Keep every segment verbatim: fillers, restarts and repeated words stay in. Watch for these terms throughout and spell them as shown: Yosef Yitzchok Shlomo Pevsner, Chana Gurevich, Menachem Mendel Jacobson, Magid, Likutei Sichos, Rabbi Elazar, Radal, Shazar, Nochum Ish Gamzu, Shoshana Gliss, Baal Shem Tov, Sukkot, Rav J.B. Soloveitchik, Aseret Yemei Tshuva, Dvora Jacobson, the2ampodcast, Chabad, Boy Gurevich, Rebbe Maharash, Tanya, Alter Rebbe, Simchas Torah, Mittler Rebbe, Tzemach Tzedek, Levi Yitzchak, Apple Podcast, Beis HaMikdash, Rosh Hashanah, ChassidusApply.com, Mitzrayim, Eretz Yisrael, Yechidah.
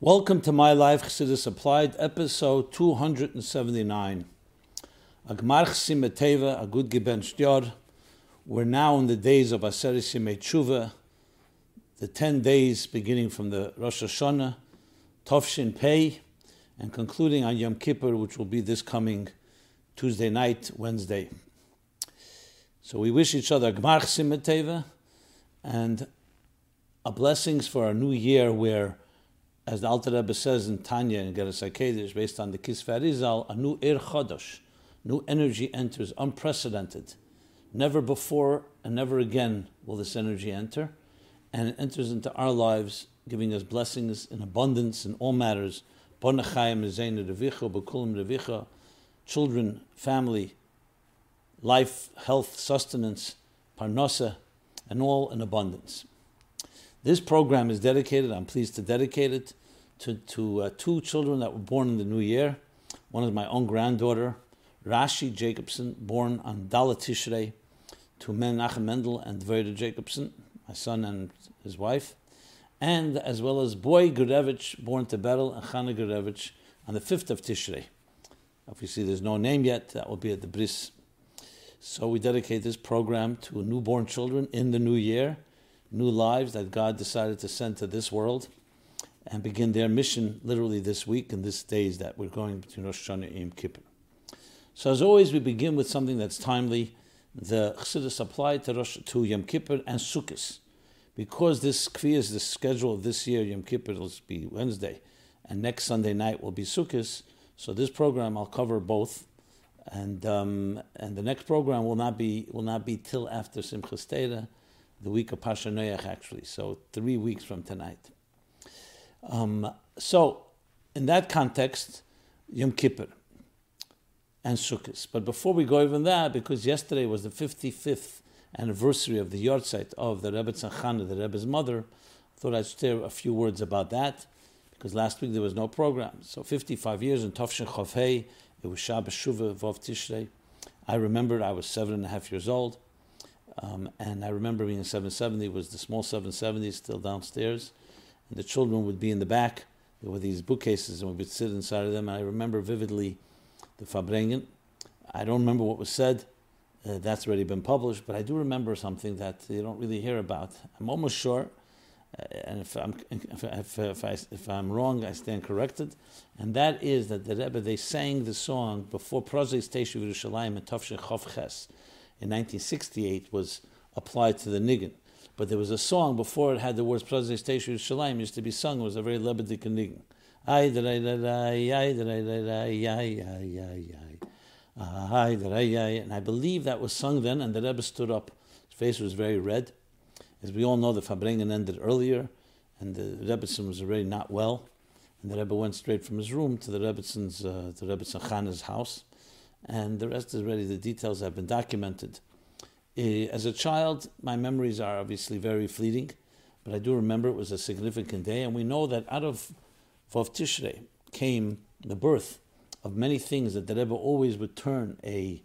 Welcome to My Life, Chassidus Applied, episode two seventy-nine. A Gmar Chassim Eteva, a good gebencht yor. We're now in the days of Aseret Yemei Tshuva, the ten days beginning from the Rosh Hashanah, Tovshin Pei, and concluding on Yom Kippur, which will be this coming Tuesday night, Wednesday. So we wish each other Gmar Chassim Eteva and a blessings for our new year where, as the Alter Rebbe says in Tanya and Geras HaKedesh, based on the Kisvei Arizal, a new Ir Chodosh, new energy enters, unprecedented. Never before and never again will this energy enter, and it enters into our lives, giving us blessings in abundance in all matters. Children, family, life, health, sustenance, parnasa, and all in abundance. This program is dedicated, I'm pleased to dedicate it, to, to uh, two children that were born in the new year. One is my own granddaughter, Rashi Jacobson, born on Dalet Tishrei, to Menachem Mendel and Dvora Jacobson, my son and his wife, and as well as Boy Gurevich, born to Beryl and Chana Gurevich on the fifth of Tishrei. Obviously there's no name yet, that will be at the Bris. So we dedicate this program to newborn children in the new year, new lives that God decided to send to this world and begin their mission literally this week and these days that we're going between Rosh Hashanah and Yom Kippur. So as always, we begin with something that's timely, the Chassidus applied to, Rosh, to Yom Kippur and Sukkot. Because this Kfiyah is the schedule of this year, Yom Kippur will be Wednesday, and next Sunday night will be Sukkot, so this program I'll cover both, and um, and the next program will not be will not be till after Simchas Torah, the week of Parsha Noach, actually, so three weeks from tonight. Um, so, in that context, Yom Kippur and Sukkot. But before we go even that, because yesterday was the fifty-fifth anniversary of the Yortzeit of the Rebbetzin Chana, the Rebbe's mother, I thought I'd share a few words about that, because last week there was no program. So fifty-five years in Tovshin Chof Hei, it was Shabbos Shuvah Vov Tishrei. I remembered I was seven and a half years old. Um, and I remember being in seven seventy, was the small seven seventy, still downstairs, and the children would be in the back. There were these bookcases, and we would sit inside of them. And I remember vividly the Fabrengen. I don't remember what was said. Uh, that's already been published, but I do remember something that you don't really hear about. I'm almost sure, uh, and if I'm if, if, if, I, if I'm wrong, I stand corrected. And that is that the Rebbe, they sang the song before Prozis Teishu Yerushalayim and Tovshin Chof Ches. In nineteen sixty-eight was applied to the nigun, but there was a song before it had the words "Prozis Teishu Yerushalayim" used to be sung. It was a very Lebedik nigun. Ay deray deray, ay deray deray, ay ay ay ay, ay deray ay. And I believe that was sung then. And the Rebbe stood up. His face was very red, as we all know. The Fabrengen ended earlier, and the Rebbetzin was already not well. And the Rebbe went straight from his room to the Rebbetzin's, uh, to Rebbetzin Chana's house. And the rest is really the details have been documented. As a child, my memories are obviously very fleeting, but I do remember it was a significant day, and we know that out of Vov Tishrei came the birth of many things that the Rebbe always would turn a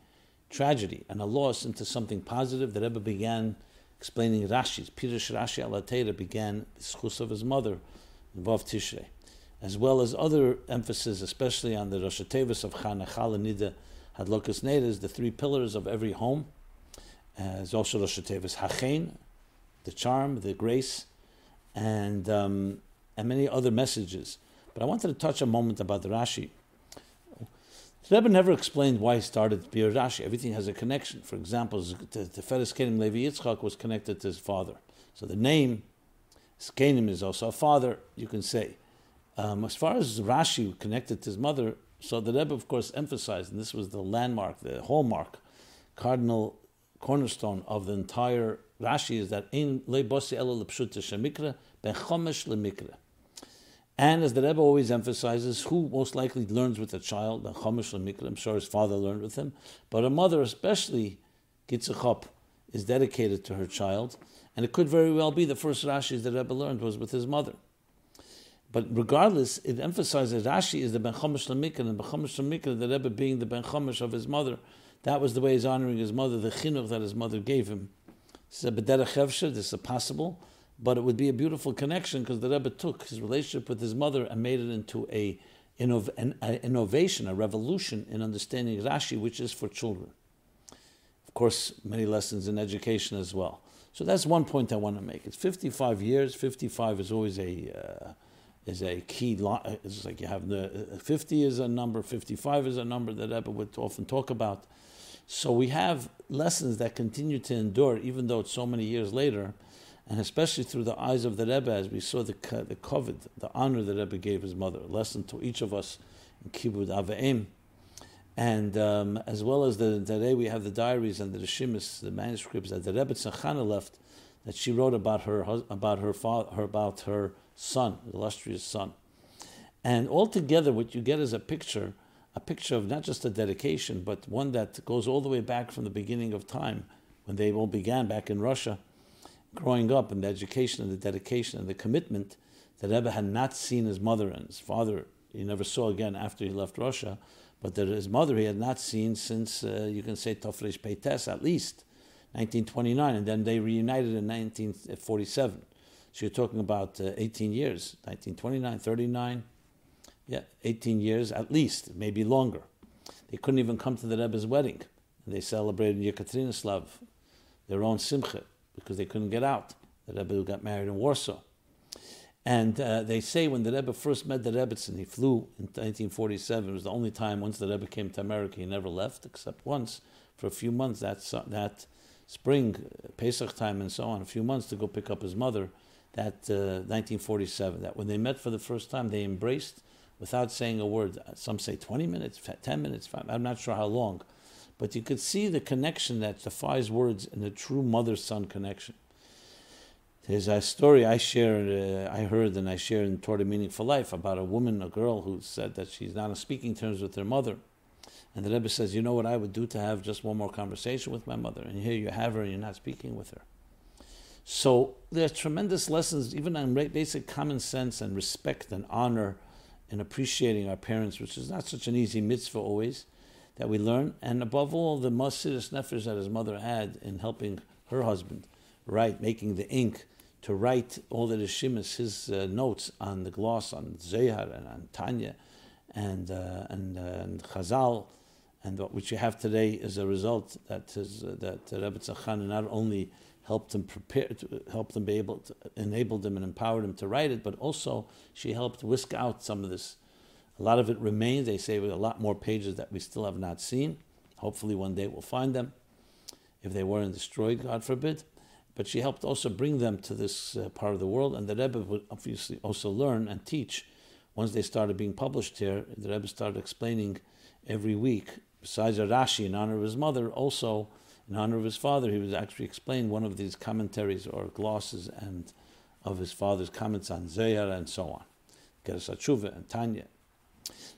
tragedy and a loss into something positive. The Rebbe began explaining Rashi's, Pirush Rashi al HaTorah began the schus of his mother in Vov Tishrei, as well as other emphasis, especially on the Rosh Tevis of Chana, Chala Nida, Hadlokas Neder, the three pillars of every home, as also Rosh Tevis Hachein, the charm, the grace, and um, and many other messages. But I wanted to touch a moment about the Rashi. The Rebbe never explained why he started Bir Rashi. Everything has a connection. For example, the Teferes Kenim Levi Yitzchak was connected to his father, so the name Kenim is also a father, you can say. Um, as far as Rashi connected to his mother. So the Rebbe, of course, emphasized, and this was the landmark, the hallmark, cardinal cornerstone of the entire Rashi, is that in le'bosi ela l'pshuta shemikra ben chomesh le'mikra. And as the Rebbe always emphasizes, who most likely learns with a child, ben chomesh le'mikra, I'm sure his father learned with him, but a mother, especially Gitzichop, is dedicated to her child, and it could very well be the first Rashi that Rebbe learned was with his mother. But regardless, it emphasizes Rashi is the Ben Chomesh Lamikra, and Ben Chomesh Lamikra, the Rebbe being the Ben Chomesh of his mother. That was the way he's honoring his mother, the chinuch that his mother gave him. This is a bederach hevsher, this is possible, but it would be a beautiful connection because the Rebbe took his relationship with his mother and made it into a, innov- an, an innovation, a revolution in understanding Rashi, which is for children. Of course, many lessons in education as well. So that's one point I want to make. It's fifty-five years. fifty-five is always a uh, is a key line. It's like you have the fifty is a number, fifty-five is a number that Rebbe would often talk about. So we have lessons that continue to endure, even though it's so many years later, and especially through the eyes of the Rebbe, as we saw the the kavod, the honor that Rebbe gave his mother, a lesson to each of us in Kibud Avim. And um, as well as the today we have the diaries and the Rishimis, the manuscripts that the Rebbetzin Chana left, that she wrote about her about her father, her, about her son, illustrious son, and altogether what you get is a picture, a picture of not just a dedication, but one that goes all the way back from the beginning of time, when they all began back in Russia, growing up, and the education and the dedication and the commitment that Rebbe had not seen his mother and his father. He never saw again after he left Russia. But that his mother he had not seen since, uh, you can say, Tafresh Peites, at least, nineteen twenty-nine. And then they reunited in nineteen forty-seven. So you're talking about uh, eighteen years, nineteen twenty-nine, thirty-nine. Yeah, eighteen years at least, maybe longer. They couldn't even come to the Rebbe's wedding. And they celebrated in Yekaterinoslav, their own simcha, because they couldn't get out. The Rebbe got married in Warsaw. And uh, they say when the Rebbe first met the Rebbetzin, he flew in nineteen forty-seven. It was the only time once the Rebbe came to America, he never left, except once for a few months that, that spring, Pesach time and so on, a few months to go pick up his mother, that uh, nineteen forty-seven. That when they met for the first time, they embraced without saying a word. Some say twenty minutes, ten minutes, five, I'm not sure how long. But you could see the connection that defies words in a true mother-son connection. There's a story I shared, uh, I heard and I shared in Toward a Meaningful Life about a woman, a girl who said that she's not on speaking terms with her mother. And the Rebbe says, you know what I would do to have just one more conversation with my mother. And here you have her and you're not speaking with her. So there's tremendous lessons, even on basic common sense and respect and honor and appreciating our parents, which is not such an easy mitzvah always, that we learn. And above all, the masiras nefesh that his mother had in helping her husband write, making the ink, to write all the Rishimis, his uh, notes on the gloss, on Zehar and on Tanya, and uh, and, uh, and Chazal, and what which you have today is a result that his, uh, that Rebbe Tzachana not only helped him prepare, to, helped him be able to, enabled him and empowered him to write it, but also she helped whisk out some of this. A lot of it remains. They say with a lot more pages that we still have not seen. Hopefully one day we'll find them, if they weren't destroyed, God forbid. But she helped also bring them to this uh, part of the world, and the Rebbe would obviously also learn and teach. Once they started being published here, the Rebbe started explaining every week, besides Rashi, in honor of his mother, also in honor of his father, he would actually explain one of these commentaries or glosses and of his father's comments on Zayar and so on, Geras HaTshuva and Tanya.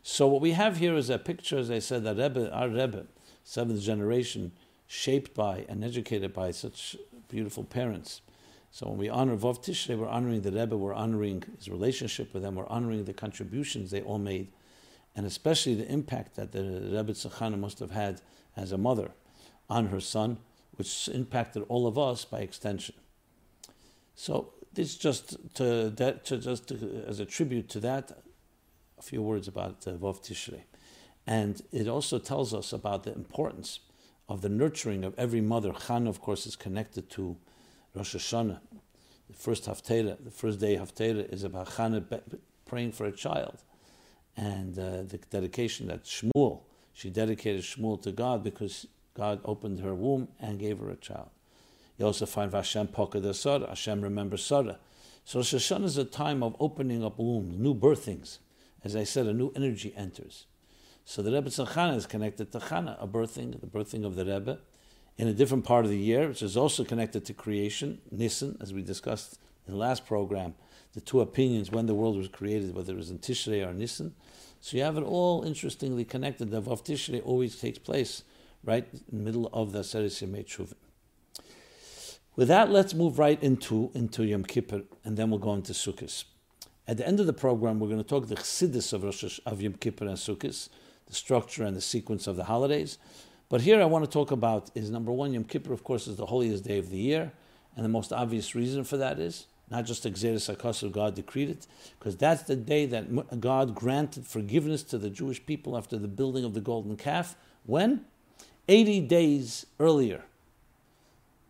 So what we have here is a picture, as I said, that Rebbe, our Rebbe, seventh generation, shaped by and educated by such beautiful parents. So when we honor Vov Tishrei, we're honoring the Rebbe, we're honoring his relationship with them, we're honoring the contributions they all made, and especially the impact that the Rebbe Tzachana must have had as a mother on her son, which impacted all of us by extension. So this just to, that, to just to, as a tribute to that, a few words about uh, Vov Tishrei, and it also tells us about the importance of the nurturing of every mother. Chana, of course, is connected to Rosh Hashanah. The first Haftarah, the first day Haftarah, is about Chana be- praying for a child. And uh, the dedication that Shmuel, she dedicated Shmuel to God because God opened her womb and gave her a child. You also find Hashem Pokadah Sarah, Hashem remembers Sarah. So Rosh Hashanah is a time of opening up wombs, new birthings. As I said, a new energy enters. So the Rebbetzin Chana is connected to Chana, a birthing, the birthing of the Rebbe, in a different part of the year, which is also connected to creation, Nisan, as we discussed in the last program, the two opinions when the world was created, whether it was in Tishrei or Nisan. So you have it all interestingly connected. The Vav Tishrei always takes place right in the middle of the Aseret Yemei Teshuvah. With that, let's move right into, into Yom Kippur, and then we'll go into Sukkot. At the end of the program, we're going to talk the Chassidus of, Rosh, of Yom Kippur and Sukkot, the structure and the sequence of the holidays. But here I want to talk about is, number one, Yom Kippur, of course, is the holiest day of the year. And the most obvious reason for that is not just the Gzeres HaKasher, God decreed it, because that's the day that God granted forgiveness to the Jewish people after the building of the golden calf. When? eighty days earlier.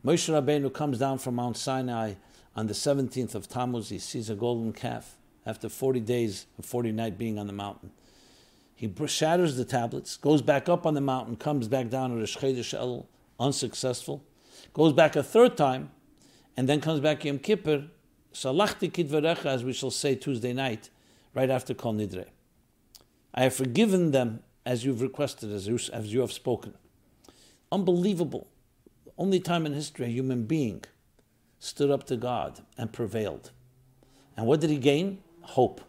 Moshe Rabbeinu comes down from Mount Sinai on the seventeenth of Tammuz. He sees a golden calf after forty days and forty nights being on the mountain. He shatters the tablets, goes back up on the mountain, comes back down at Rosh Chodesh Elul, unsuccessful, goes back a third time, and then comes back Yom Kippur, Salachti Kidverecha, as we shall say Tuesday night, right after Kol Nidre. I have forgiven them as you've requested, as you, as you have spoken. Unbelievable. Only time in history a human being stood up to God and prevailed. And what did he gain? Hope.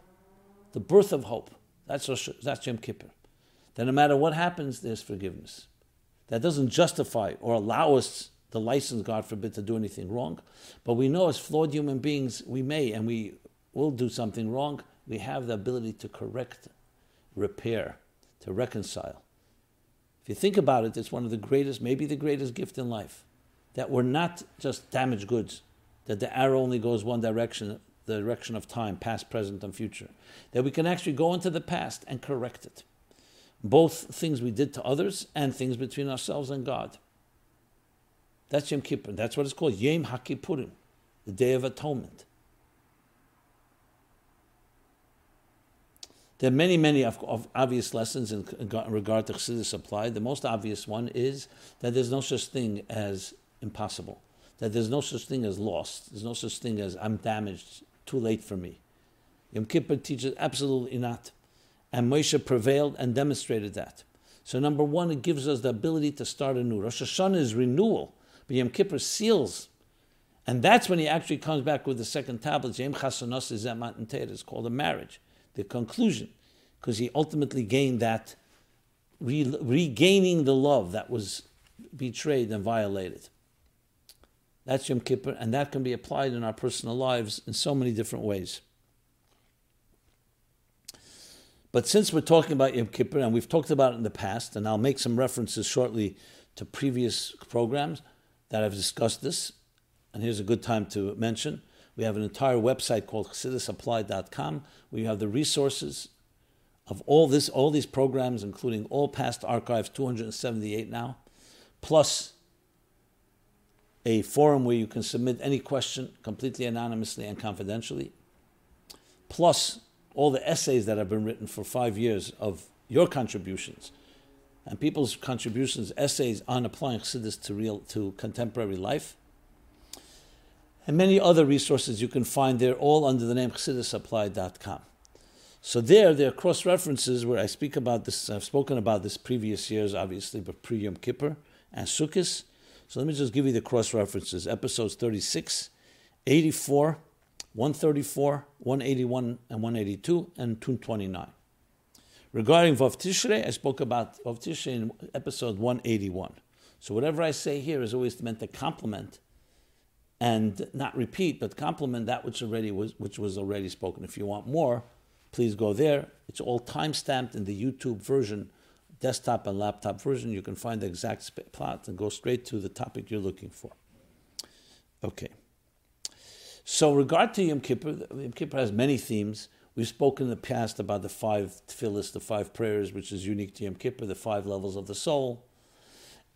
The birth of hope. That's, Rosh, that's Yom Kippur. That no matter what happens, there's forgiveness. That doesn't justify or allow us the license, God forbid, to do anything wrong. But we know as flawed human beings, we may and we will do something wrong. We have the ability to correct, repair, to reconcile. If you think about it, it's one of the greatest, maybe the greatest gift in life. That we're not just damaged goods. That the arrow only goes one direction, the direction of time, past, present, and future. That we can actually go into the past and correct it. Both things we did to others and things between ourselves and God. That's Yom Kippur. That's what it's called, Yom HaKippurim, the Day of Atonement. There are many, many of, of obvious lessons in, in regard to Chassidus Apply. The most obvious one is that there's no such thing as impossible. That there's no such thing as lost. There's no such thing as I'm damaged, too late for me. Yom Kippur teaches absolutely not. And Moshe prevailed and demonstrated that. So number one, it gives us the ability to start anew. Rosh Hashanah is renewal, but Yom Kippur seals. And that's when he actually comes back with the second tablet. Yom Chasanos is it's called a marriage, the conclusion, because he ultimately gained that, re- regaining the love that was betrayed and violated. That's Yom Kippur, and that can be applied in our personal lives in so many different ways. But since we're talking about Yom Kippur, and we've talked about it in the past, and I'll make some references shortly to previous programs that I've discussed this, and here's a good time to mention, we have an entire website called Chassidus Apply dot com, where you have the resources of all this, all these programs, including all past archives, two hundred seventy-eight now, plus a forum where you can submit any question completely anonymously and confidentially, plus all the essays that have been written for five years of your contributions and people's contributions, essays on applying Chassidus to real to contemporary life, and many other resources you can find there, all under the name Chassidus Apply dot com. So there, there are cross-references where I speak about this. I've spoken about this previous years, obviously, but pre-Yom Kippur and Sukkot. So let me just give you the cross-references. Episodes thirty-six, eighty-four, one thirty-four, one eighty-one, and one eighty-two, and two twenty-nine. Regarding Vav Tishrei, I spoke about Vav Tishrei in episode one eighty-one. So whatever I say here is always meant to complement and not repeat, but complement that which already was which was already spoken. If you want more, please go there. It's all time-stamped in the YouTube version, desktop and laptop version. You can find the exact plot and go straight to the topic you're looking for. Okay. So, regard to Yom Kippur, Yom Kippur has many themes. We've spoken in the past about the five tefillos, the five prayers, which is unique to Yom Kippur, the five levels of the soul.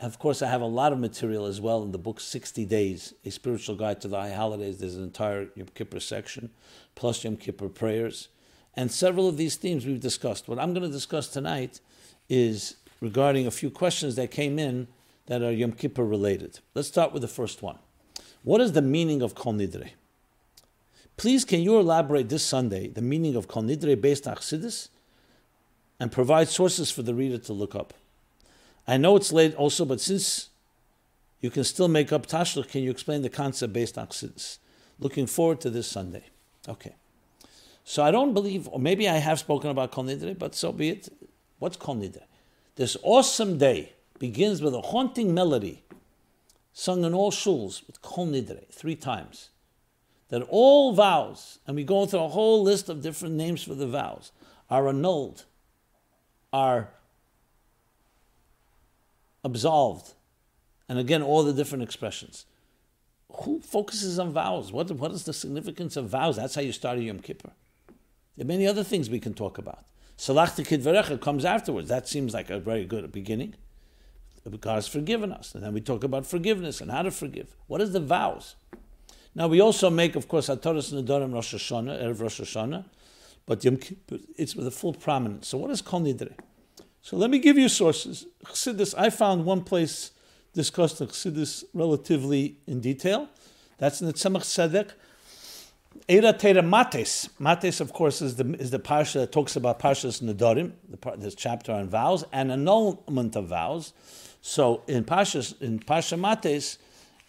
Of course, I have a lot of material as well in the book sixty days, A Spiritual Guide to the High Holidays. There's an entire Yom Kippur section, plus Yom Kippur prayers. And several of these themes we've discussed. What I'm going to discuss tonight is regarding a few questions that came in that are Yom Kippur related. Let's start with the first one. What is the meaning of Kol Nidre? Please, can you elaborate this Sunday the meaning of Kol Nidre based on Chassidus and provide sources for the reader to look up? I know it's late also, but since you can still make up Tashlich, can you explain the concept based on Chassidus? Looking forward to this Sunday. Okay. So I don't believe, or maybe I have spoken about Kol Nidre, but so be it. What's Kol Nidre? This awesome day begins with a haunting melody sung in all shuls with Kol Nidre three times. That all vows, and we go through a whole list of different names for the vows, are annulled, are absolved, and again all the different expressions. who focuses on vows? What, what is the significance of vows? That's how you start a Yom Kippur. There are many other things we can talk about. Salachta Kidverecha comes afterwards. That seems like a very good beginning. God has forgiven us. And then we talk about forgiveness and how to forgive. What is the vows? Now we also make, of course, Hataras Nedarim Rosh Hashanah, Erev Rosh Hashanah, but Yom Kippur, it's with a full prominence. So what is Kol Nidre? So let me give you sources. Chassidus, I found one place discussed in Chassidus relatively in detail. That's in the Tzemach Tzedek. Eira Teira Mates. Mates, of course, is the is the parsha that talks about Parshas Nedarim, the this chapter on vows and annulment of vows. So in Parshas in Parsha Mates,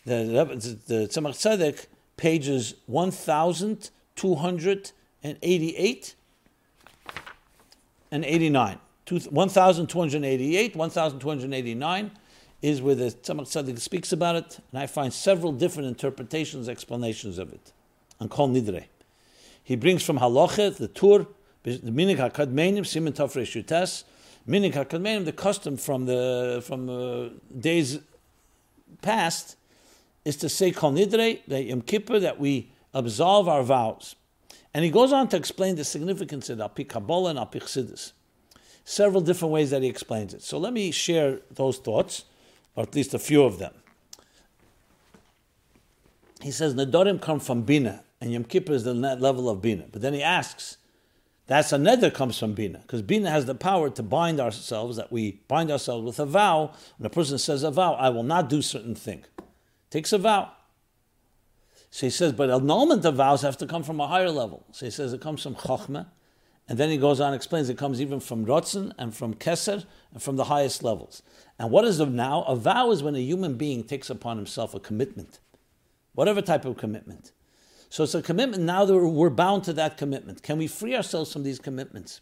the the Tzemach Tzedek pages one thousand two hundred and eighty-eight and eighty-nine. One thousand two hundred eighty-eight, one thousand two hundred eighty-nine. Is where the Tzemach Tzedek speaks about it, and I find several different interpretations, explanations of it. On Kol Nidre, he brings from Halacha the Tur, the Minig Hakadmenim, Siman Tov Reish Yutes, Minig Hakadmenim, the custom from the from uh, days past, is to say Kol Nidre, the Yom Kippur, that we absolve our vows, and he goes on to explain the significance of it, Al Pi Kabbalah and Al Pi Chassidus, several different ways that he explains it. So let me share those thoughts, or at least a few of them. He says, Nedarim come from Bina, and Yom Kippur is the level of Bina. But then he asks, that's a Neder comes from Bina, because Bina has the power to bind ourselves, that we bind ourselves with a vow. When a person says a vow, I will not do certain thing. Takes a vow. So he says, but annulment of vows have to come from a higher level. So he says it comes from Chochmah, and then he goes on and explains it comes even from Rotzen and from Keser and from the highest levels. And what is a now? A vow is when a human being takes upon himself a commitment, whatever type of commitment. So it's a commitment. Now that we're bound to that commitment. Can we free ourselves from these commitments?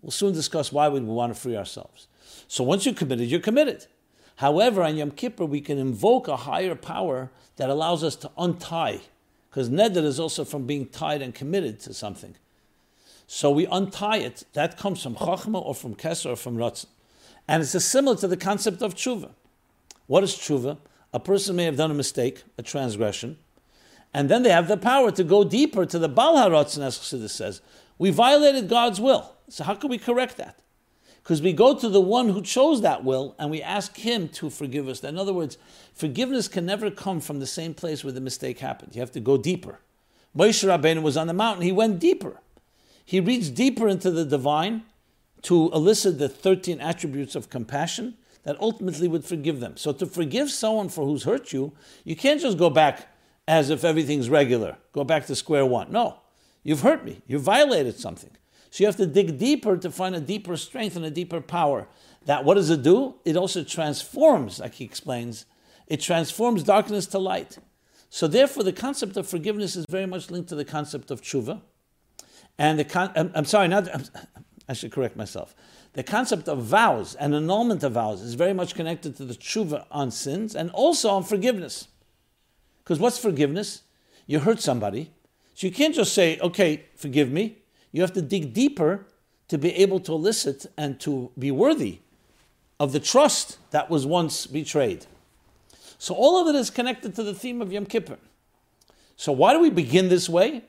We'll soon discuss why we want to free ourselves. So once you're committed, you're committed. However, on Yom Kippur, we can invoke a higher power that allows us to untie, because neder is also from being tied and committed to something. So we untie it. That comes from Chochmah or from Keser or from Ratzon. And it's similar to the concept of tshuva. What is tshuva? A person may have done a mistake, a transgression, and then they have the power to go deeper to the Baal HaRatzon, as Chassidus says. We violated God's will. So how can we correct that? Because we go to the one who chose that will, and we ask him to forgive us. In other words, forgiveness can never come from the same place where the mistake happened. You have to go deeper. Moshe Rabbeinu was on the mountain. He went deeper. He reached deeper into the divine, to elicit the thirteen attributes of compassion that ultimately would forgive them. So to forgive someone for who's hurt you, you can't just go back as if everything's regular, go back to square one. No, you've hurt me, you've violated something. So you have to dig deeper to find a deeper strength and a deeper power. That, what does it do? It also transforms, like he explains, it transforms darkness to light. So therefore the concept of forgiveness is very much linked to the concept of tshuva. And the, con- I'm, I'm sorry, not, I'm, I should correct myself. The concept of vows and annulment of vows is very much connected to the tshuva on sins and also on forgiveness. Because what's forgiveness? You hurt somebody. So you can't just say, okay, forgive me. You have to dig deeper to be able to elicit and to be worthy of the trust that was once betrayed. So all of it is connected to the theme of Yom Kippur. So why do we begin this way?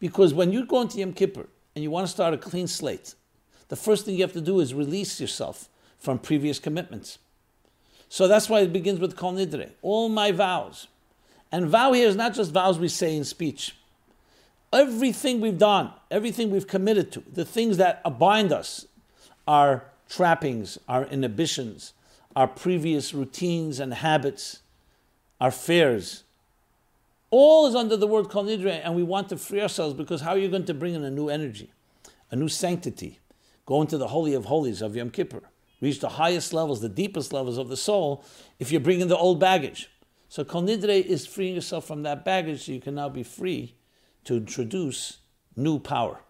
Because when you go into Yom Kippur and you want to start a clean slate, the first thing you have to do is release yourself from previous commitments. So that's why it begins with Kol Nidre, all my vows. And vow here is not just vows we say in speech. Everything we've done, everything we've committed to, the things that bind us, our trappings, our inhibitions, our previous routines and habits, our fears, all is under the word Kol Nidre, and we want to free ourselves, because how are you going to bring in a new energy, a new sanctity? Go into the Holy of Holies of Yom Kippur. Reach the highest levels, the deepest levels of the soul if you're bringing the old baggage. So Kol Nidre is freeing yourself from that baggage so you can now be free to introduce new power.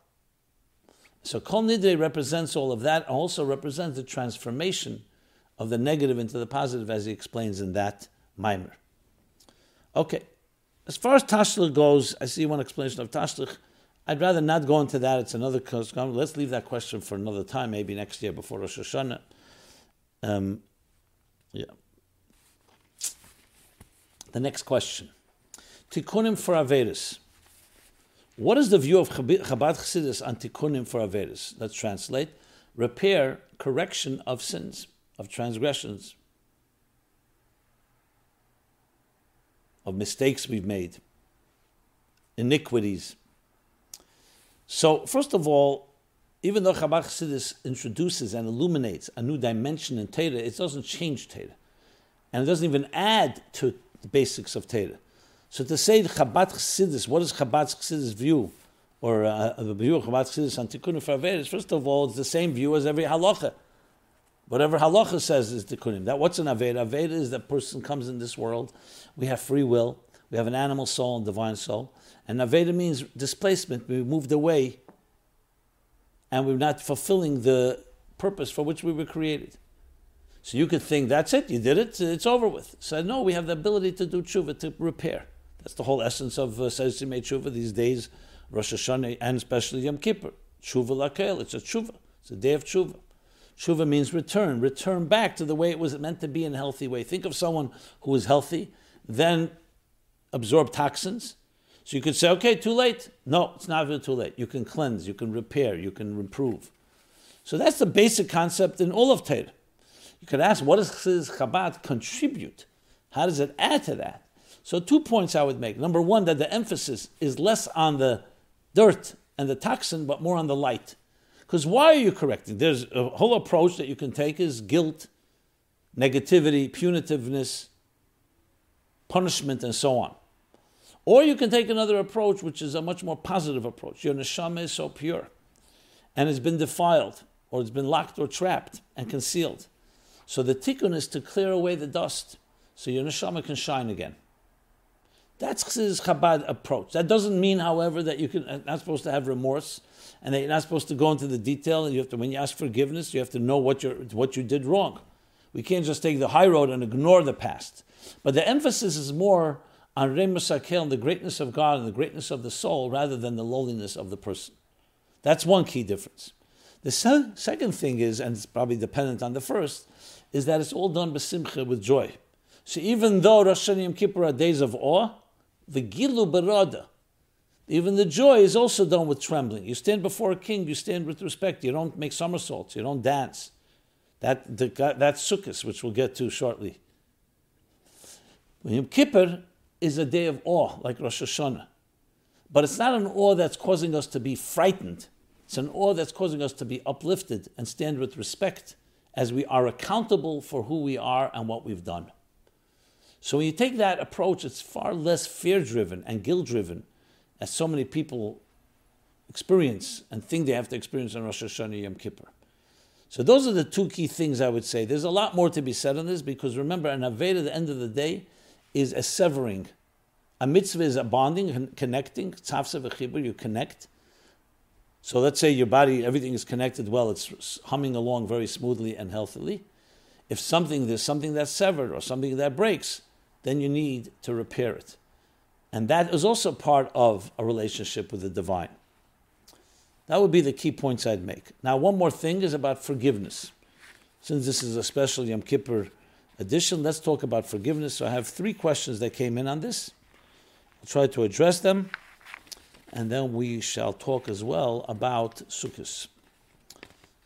So Kol Nidre represents all of that and also represents the transformation of the negative into the positive, as he explains in that Maimer. Okay. As far as Tashlich goes, I see one explanation of Tashlich. I'd rather not go into that. It's another question. Let's leave that question for another time, maybe next year before Rosh Hashanah. Um, yeah. The next question. Tikkunim for Averis. What is the view of Chabad Chassidus on Tikkunim for Averis? Let's translate. Repair, correction of sins, of transgressions, of mistakes we've made, iniquities. So, first of all, even though Chabad Chassidus introduces and illuminates a new dimension in Torah, it doesn't change Torah. And it doesn't even add to the basics of Torah. So to say Chabad Chassidus, what is Chabad Chassidus' view, or uh, the view of Chabad Chassidus on Tikkunim for Averis? First of all, it's the same view as every halacha. Whatever halacha says is Tikkunim. That what's an Avera? Avera is that person comes in this world, we have free will, we have an animal soul and divine soul, and Avera means displacement. We moved away, and we're not fulfilling the purpose for which we were created. So you could think that's it, you did it, it's over with. So no, we have the ability to do tshuva, to repair. That's the whole essence of uh, Seisimei Tshuva these days, Rosh Hashanah, and especially Yom Kippur. Tshuva lakel, it's a tshuva, it's a day of tshuva. Tshuva means return, return back to the way it was meant to be in a healthy way. Think of someone who is healthy, then absorb toxins. So you could say, okay, too late. No, it's not really too late. You can cleanse, you can repair, you can improve. So that's the basic concept in all of Torah. You could ask, what does Chabad contribute? How does it add to that? So two points I would make. Number one, that the emphasis is less on the dirt and the toxin, but more on the light. Because why are you correcting? There's a whole approach that you can take is guilt, negativity, punitiveness, punishment, and so on. Or you can take another approach, which is a much more positive approach. Your neshama is so pure, and it's been defiled, or it's been locked or trapped and concealed. So the tikkun is to clear away the dust so your neshama can shine again. That's Chassidus Chabad approach. That doesn't mean, however, that you can, you're not supposed to have remorse and that you're not supposed to go into the detail. And you have to, when you ask forgiveness, you have to know what, you're, what you did wrong. We can't just take the high road and ignore the past. But the emphasis is more on Remus Akel and the greatness of God and the greatness of the soul rather than the lowliness of the person. That's one key difference. The se- second thing is, and it's probably dependent on the first, is that it's all done b'simcha, with joy. So even though Rosh Hashanah and Yom Kippur are days of awe, the gilu berada, even the joy is also done with trembling. You stand before a king, you stand with respect. You don't make somersaults. You don't dance. That the, that's sukkahs, which we'll get to shortly. Yom Kippur is a day of awe, like Rosh Hashanah, but it's not an awe that's causing us to be frightened. It's an awe that's causing us to be uplifted and stand with respect, as we are accountable for who we are and what we've done. So when you take that approach, it's far less fear-driven and guilt-driven, as so many people experience and think they have to experience on Rosh Hashanah Yom Kippur. So those are the two key things I would say. There's a lot more to be said on this, because remember, an Aved at the end of the day is a severing. A mitzvah is a bonding, connecting. Tzavsa v'chibur, you connect. So let's say your body, everything is connected well, it's humming along very smoothly and healthily. If something, there's something that's severed or something that breaks, then you need to repair it. And that is also part of a relationship with the divine. That would be the key points I'd make. Now, one more thing is about forgiveness. Since this is a special Yom Kippur edition, let's talk about forgiveness. So I have three questions that came in on this. I'll try to address them. And then we shall talk as well about sukkahs.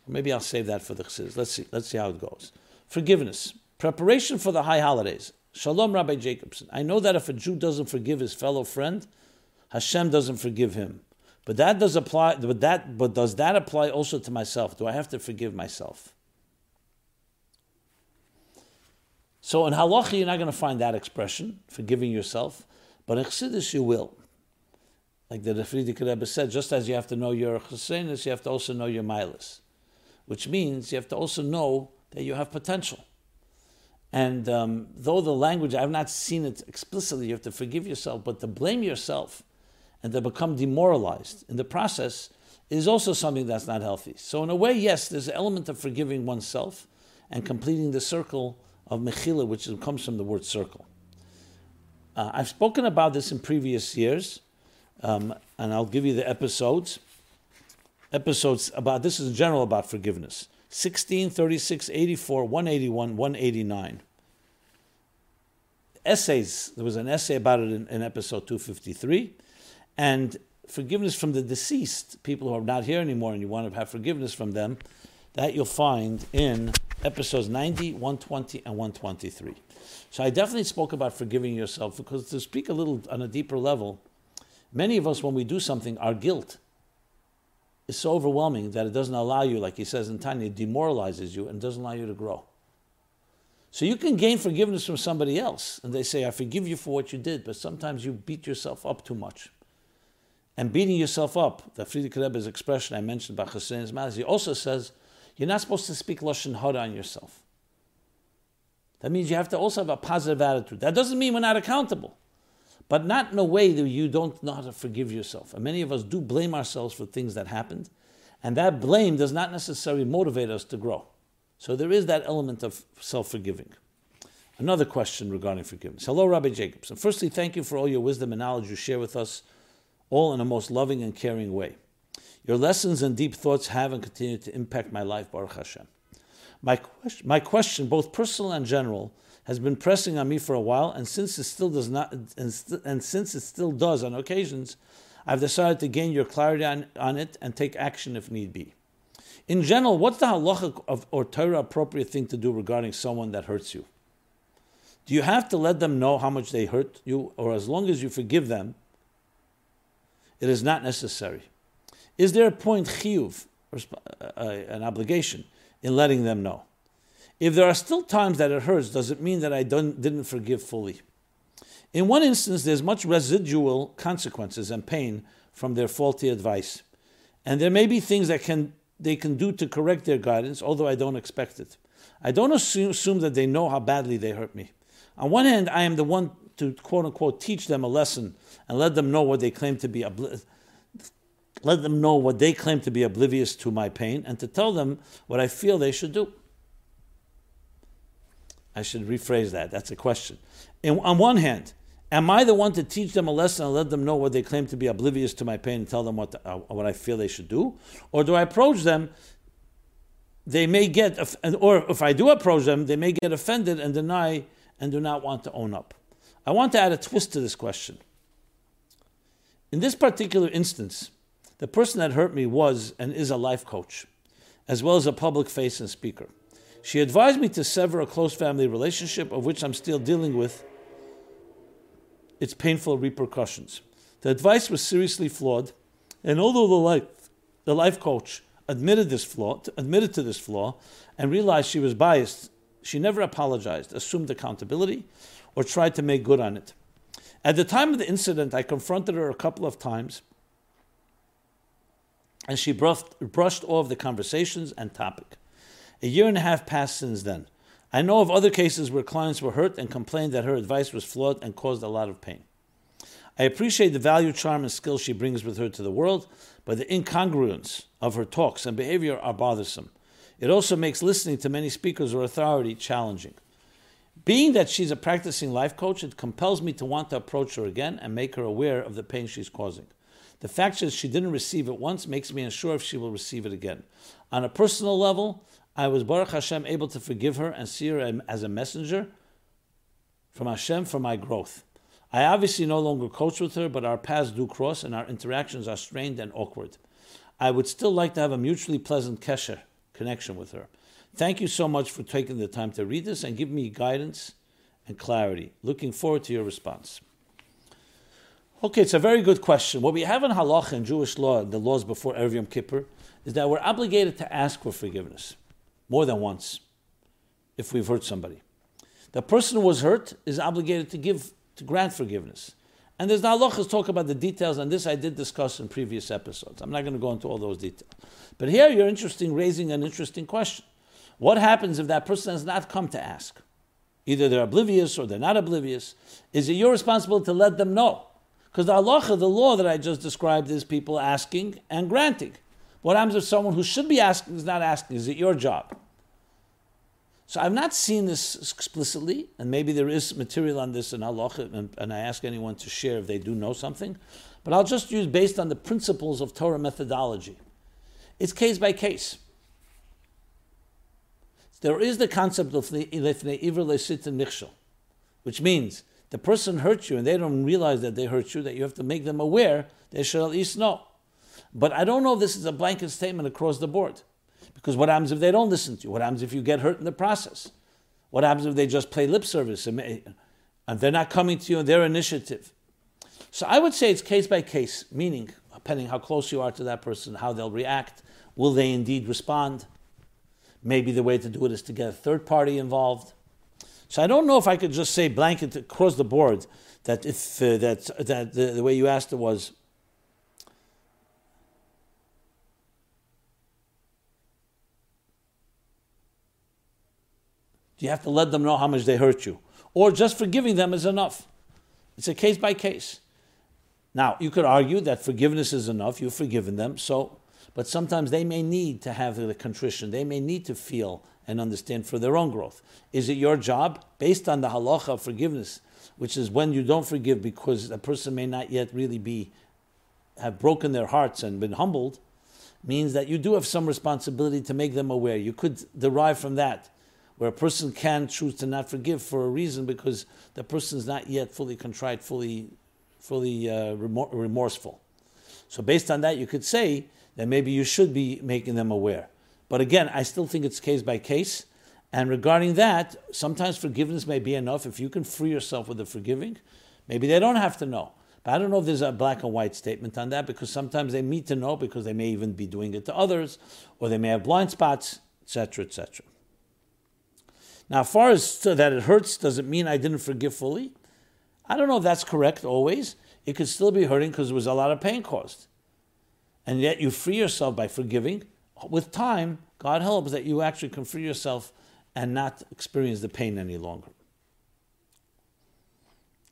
Maybe I'll save that for the chassidus. Let's see. Let's see how it goes. Forgiveness. Preparation for the high holidays. Shalom, Rabbi Jacobson. I know that if a Jew doesn't forgive his fellow friend, Hashem doesn't forgive him. But that does apply. But that. But does that apply also to myself? Do I have to forgive myself? So in halacha, you're not going to find that expression, forgiving yourself. But in chassidus, you will. Like the Friediker Rebbe said, just as you have to know your chesed, you have to also know your milas, which means you have to also know that you have potential. And um, though the language, I've not seen it explicitly, you have to forgive yourself, but to blame yourself and to become demoralized in the process is also something that's not healthy. So in a way, yes, there's an element of forgiving oneself and completing the circle of mechila, which comes from the word circle. Uh, I've spoken about this in previous years, Um, and I'll give you the episodes. Episodes about, this is in general about forgiveness. sixteen, thirty-six, eighty-four, one eighty-one, one eighty-nine. essays. There was an essay about it in, in episode two fifty-three. And forgiveness from the deceased, people who are not here anymore and you want to have forgiveness from them, that you'll find in episodes ninety, one twenty, and one twenty-three. So I definitely spoke about forgiving yourself, because to speak a little on a deeper level, many of us, when we do something, our guilt is so overwhelming that it doesn't allow you, like he says in Tanya, it demoralizes you and doesn't allow you to grow. So you can gain forgiveness from somebody else, and they say, I forgive you for what you did, but sometimes you beat yourself up too much. And beating yourself up, the Friediker Rebbe's expression I mentioned by Chassidus Maz, he also says, you're not supposed to speak Lashon Hara on yourself. That means you have to also have a positive attitude. That doesn't mean we're not accountable, but not in a way that you don't know how to forgive yourself. And many of us do blame ourselves for things that happened, and that blame does not necessarily motivate us to grow. So there is that element of self-forgiving. Another question regarding forgiveness. Hello, Rabbi Jacobson. Firstly, thank you for all your wisdom and knowledge you share with us, all in a most loving and caring way. Your lessons and deep thoughts have and continue to impact my life, Baruch Hashem. My, quest- my question, both personal and general, has been pressing on me for a while, and since it still does not, and, st- and since it still does on occasions, I've decided to gain your clarity on, on it and take action if need be. In general, what's the halacha of, or Torah appropriate thing to do regarding someone that hurts you? Do you have to let them know how much they hurt you, or as long as you forgive them, it is not necessary? Is there a point chiyuv, an obligation, in letting them know? If there are still times that it hurts, does it mean that I don't, didn't forgive fully? In one instance, there's much residual consequences and pain from their faulty advice, and there may be things that can they can do to correct their guidance, although I don't expect it. I don't assume, assume that they know how badly they hurt me. On one hand, I am the one to, quote-unquote, teach them a lesson and let them know what they claim to be obli- let them know what they claim to be oblivious to my pain, and to tell them what I feel they should do. I should rephrase that. That's a question. And on one hand, am I the one to teach them a lesson and let them know what they claim to be oblivious to my pain and tell them what the, uh, what I feel they should do? Or do I approach them, they may get, or if I do approach them, they may get offended and deny and do not want to own up. I want to add a twist to this question. In this particular instance, the person that hurt me was and is a life coach, as well as a public face and speaker. She advised me to sever a close family relationship of which I'm still dealing with its painful repercussions. The advice was seriously flawed, and although the life, the life coach admitted this flaw, admitted to this flaw, and realized she was biased, she never apologized, assumed accountability, or tried to make good on it. At the time of the incident, I confronted her a couple of times, and she brushed, brushed off the conversations and topic. A year and a half passed since then. I know of other cases where clients were hurt and complained that her advice was flawed and caused a lot of pain. I appreciate the value, charm, and skill she brings with her to the world, but the incongruence of her talks and behavior are bothersome. It also makes listening to many speakers or authority challenging. Being that she's a practicing life coach, it compels me to want to approach her again and make her aware of the pain she's causing. The fact that she didn't receive it once makes me unsure if she will receive it again. On a personal level, I was, Baruch Hashem, able to forgive her and see her as a messenger from Hashem for my growth. I obviously no longer coach with her, but our paths do cross and our interactions are strained and awkward. I would still like to have a mutually pleasant kesher, connection with her. Thank you so much for taking the time to read this and give me guidance and clarity. Looking forward to your response. Okay, it's a very good question. What we have in halacha, in Jewish law, the laws before Erev Yom Kippur, is that we're obligated to ask for forgiveness more than once, if we've hurt somebody. The person who was hurt is obligated to give, to grant forgiveness. And there's now halachas talk about the details, and this I did discuss in previous episodes. I'm not going to go into all those details. But here you're interesting, raising an interesting question. What happens if that person has not come to ask? Either they're oblivious or they're not oblivious. Is it your responsibility to let them know? Because the halacha, the law that I just described, is people asking and granting. What happens if someone who should be asking is not asking? Is it your job? So I've not seen this explicitly, and maybe there is material on this in halacha, and, and I ask anyone to share if they do know something, but I'll just use based on the principles of Torah methodology. It's case by case. There is the concept of lifnei iver lesitin michshel, which means the person hurt you and they don't realize that they hurt you, that you have to make them aware, they should at least know. But I don't know if this is a blanket statement across the board. Because what happens if they don't listen to you? What happens if you get hurt in the process? What happens if they just play lip service and they're not coming to you on their initiative? So I would say it's case by case, meaning depending how close you are to that person, how they'll react, will they indeed respond? Maybe the way to do it is to get a third party involved. So I don't know if I could just say blanket across the board that if uh, that that the, the way you asked it was, you have to let them know how much they hurt you, or just forgiving them is enough. It's a case by case. Now, you could argue that forgiveness is enough, you've forgiven them, so, but sometimes they may need to have the contrition, they may need to feel and understand for their own growth. Is it your job, based on the halacha of forgiveness, which is when you don't forgive because the person may not yet really be, have broken their hearts and been humbled, means that you do have some responsibility to make them aware. You could derive from that, where a person can choose to not forgive for a reason because the person's not yet fully contrite, fully fully uh, remorseful. So based on that, you could say that maybe you should be making them aware. But again, I still think it's case by case. And regarding that, sometimes forgiveness may be enough if you can free yourself with the forgiving. Maybe they don't have to know. But I don't know if there's a black and white statement on that, because sometimes they need to know because they may even be doing it to others, or they may have blind spots, et cetera, et cetera. Now, as far as that it hurts, does it mean I didn't forgive fully? I don't know if that's correct always. It could still be hurting because there was a lot of pain caused. And yet you free yourself by forgiving. With time, God helps that you actually can free yourself and not experience the pain any longer.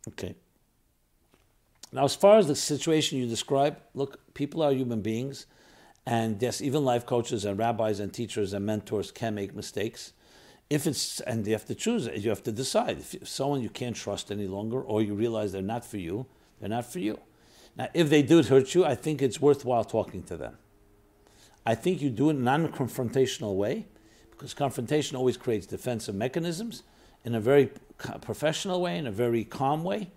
Okay. Now, as far as the situation you describe, look, people are human beings. And yes, even life coaches and rabbis and teachers and mentors can make mistakes. If it's, and you have to choose, you have to decide. If someone you can't trust any longer, or you realize they're not for you, they're not for you. Now, if they do hurt you, I think it's worthwhile talking to them. I think you do it in a non-confrontational way, because confrontation always creates defensive mechanisms, in a very professional way, in a very calm way.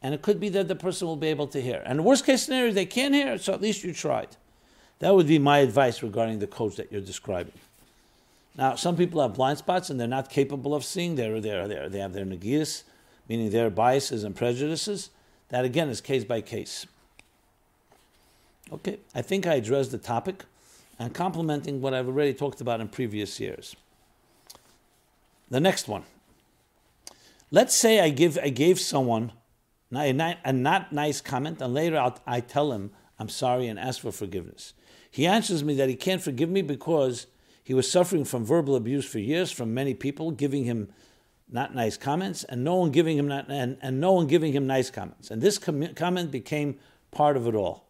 And it could be that the person will be able to hear. And the worst case scenario is they can't hear, so at least you tried. That would be my advice regarding the coach that you're describing. Now, some people have blind spots and they're not capable of seeing. They're, they're, they're, they have their negias, meaning their biases and prejudices. That, again, is case by case. Okay, I think I addressed the topic and complementing what I've already talked about in previous years. The next one. Let's say I give I gave someone a not nice comment, and later I'll, I tell him I'm sorry and ask for forgiveness. He answers me that he can't forgive me because he was suffering from verbal abuse for years from many people giving him not nice comments, and no one giving him not, and, and no one giving him nice comments. And this com- comment became part of it all.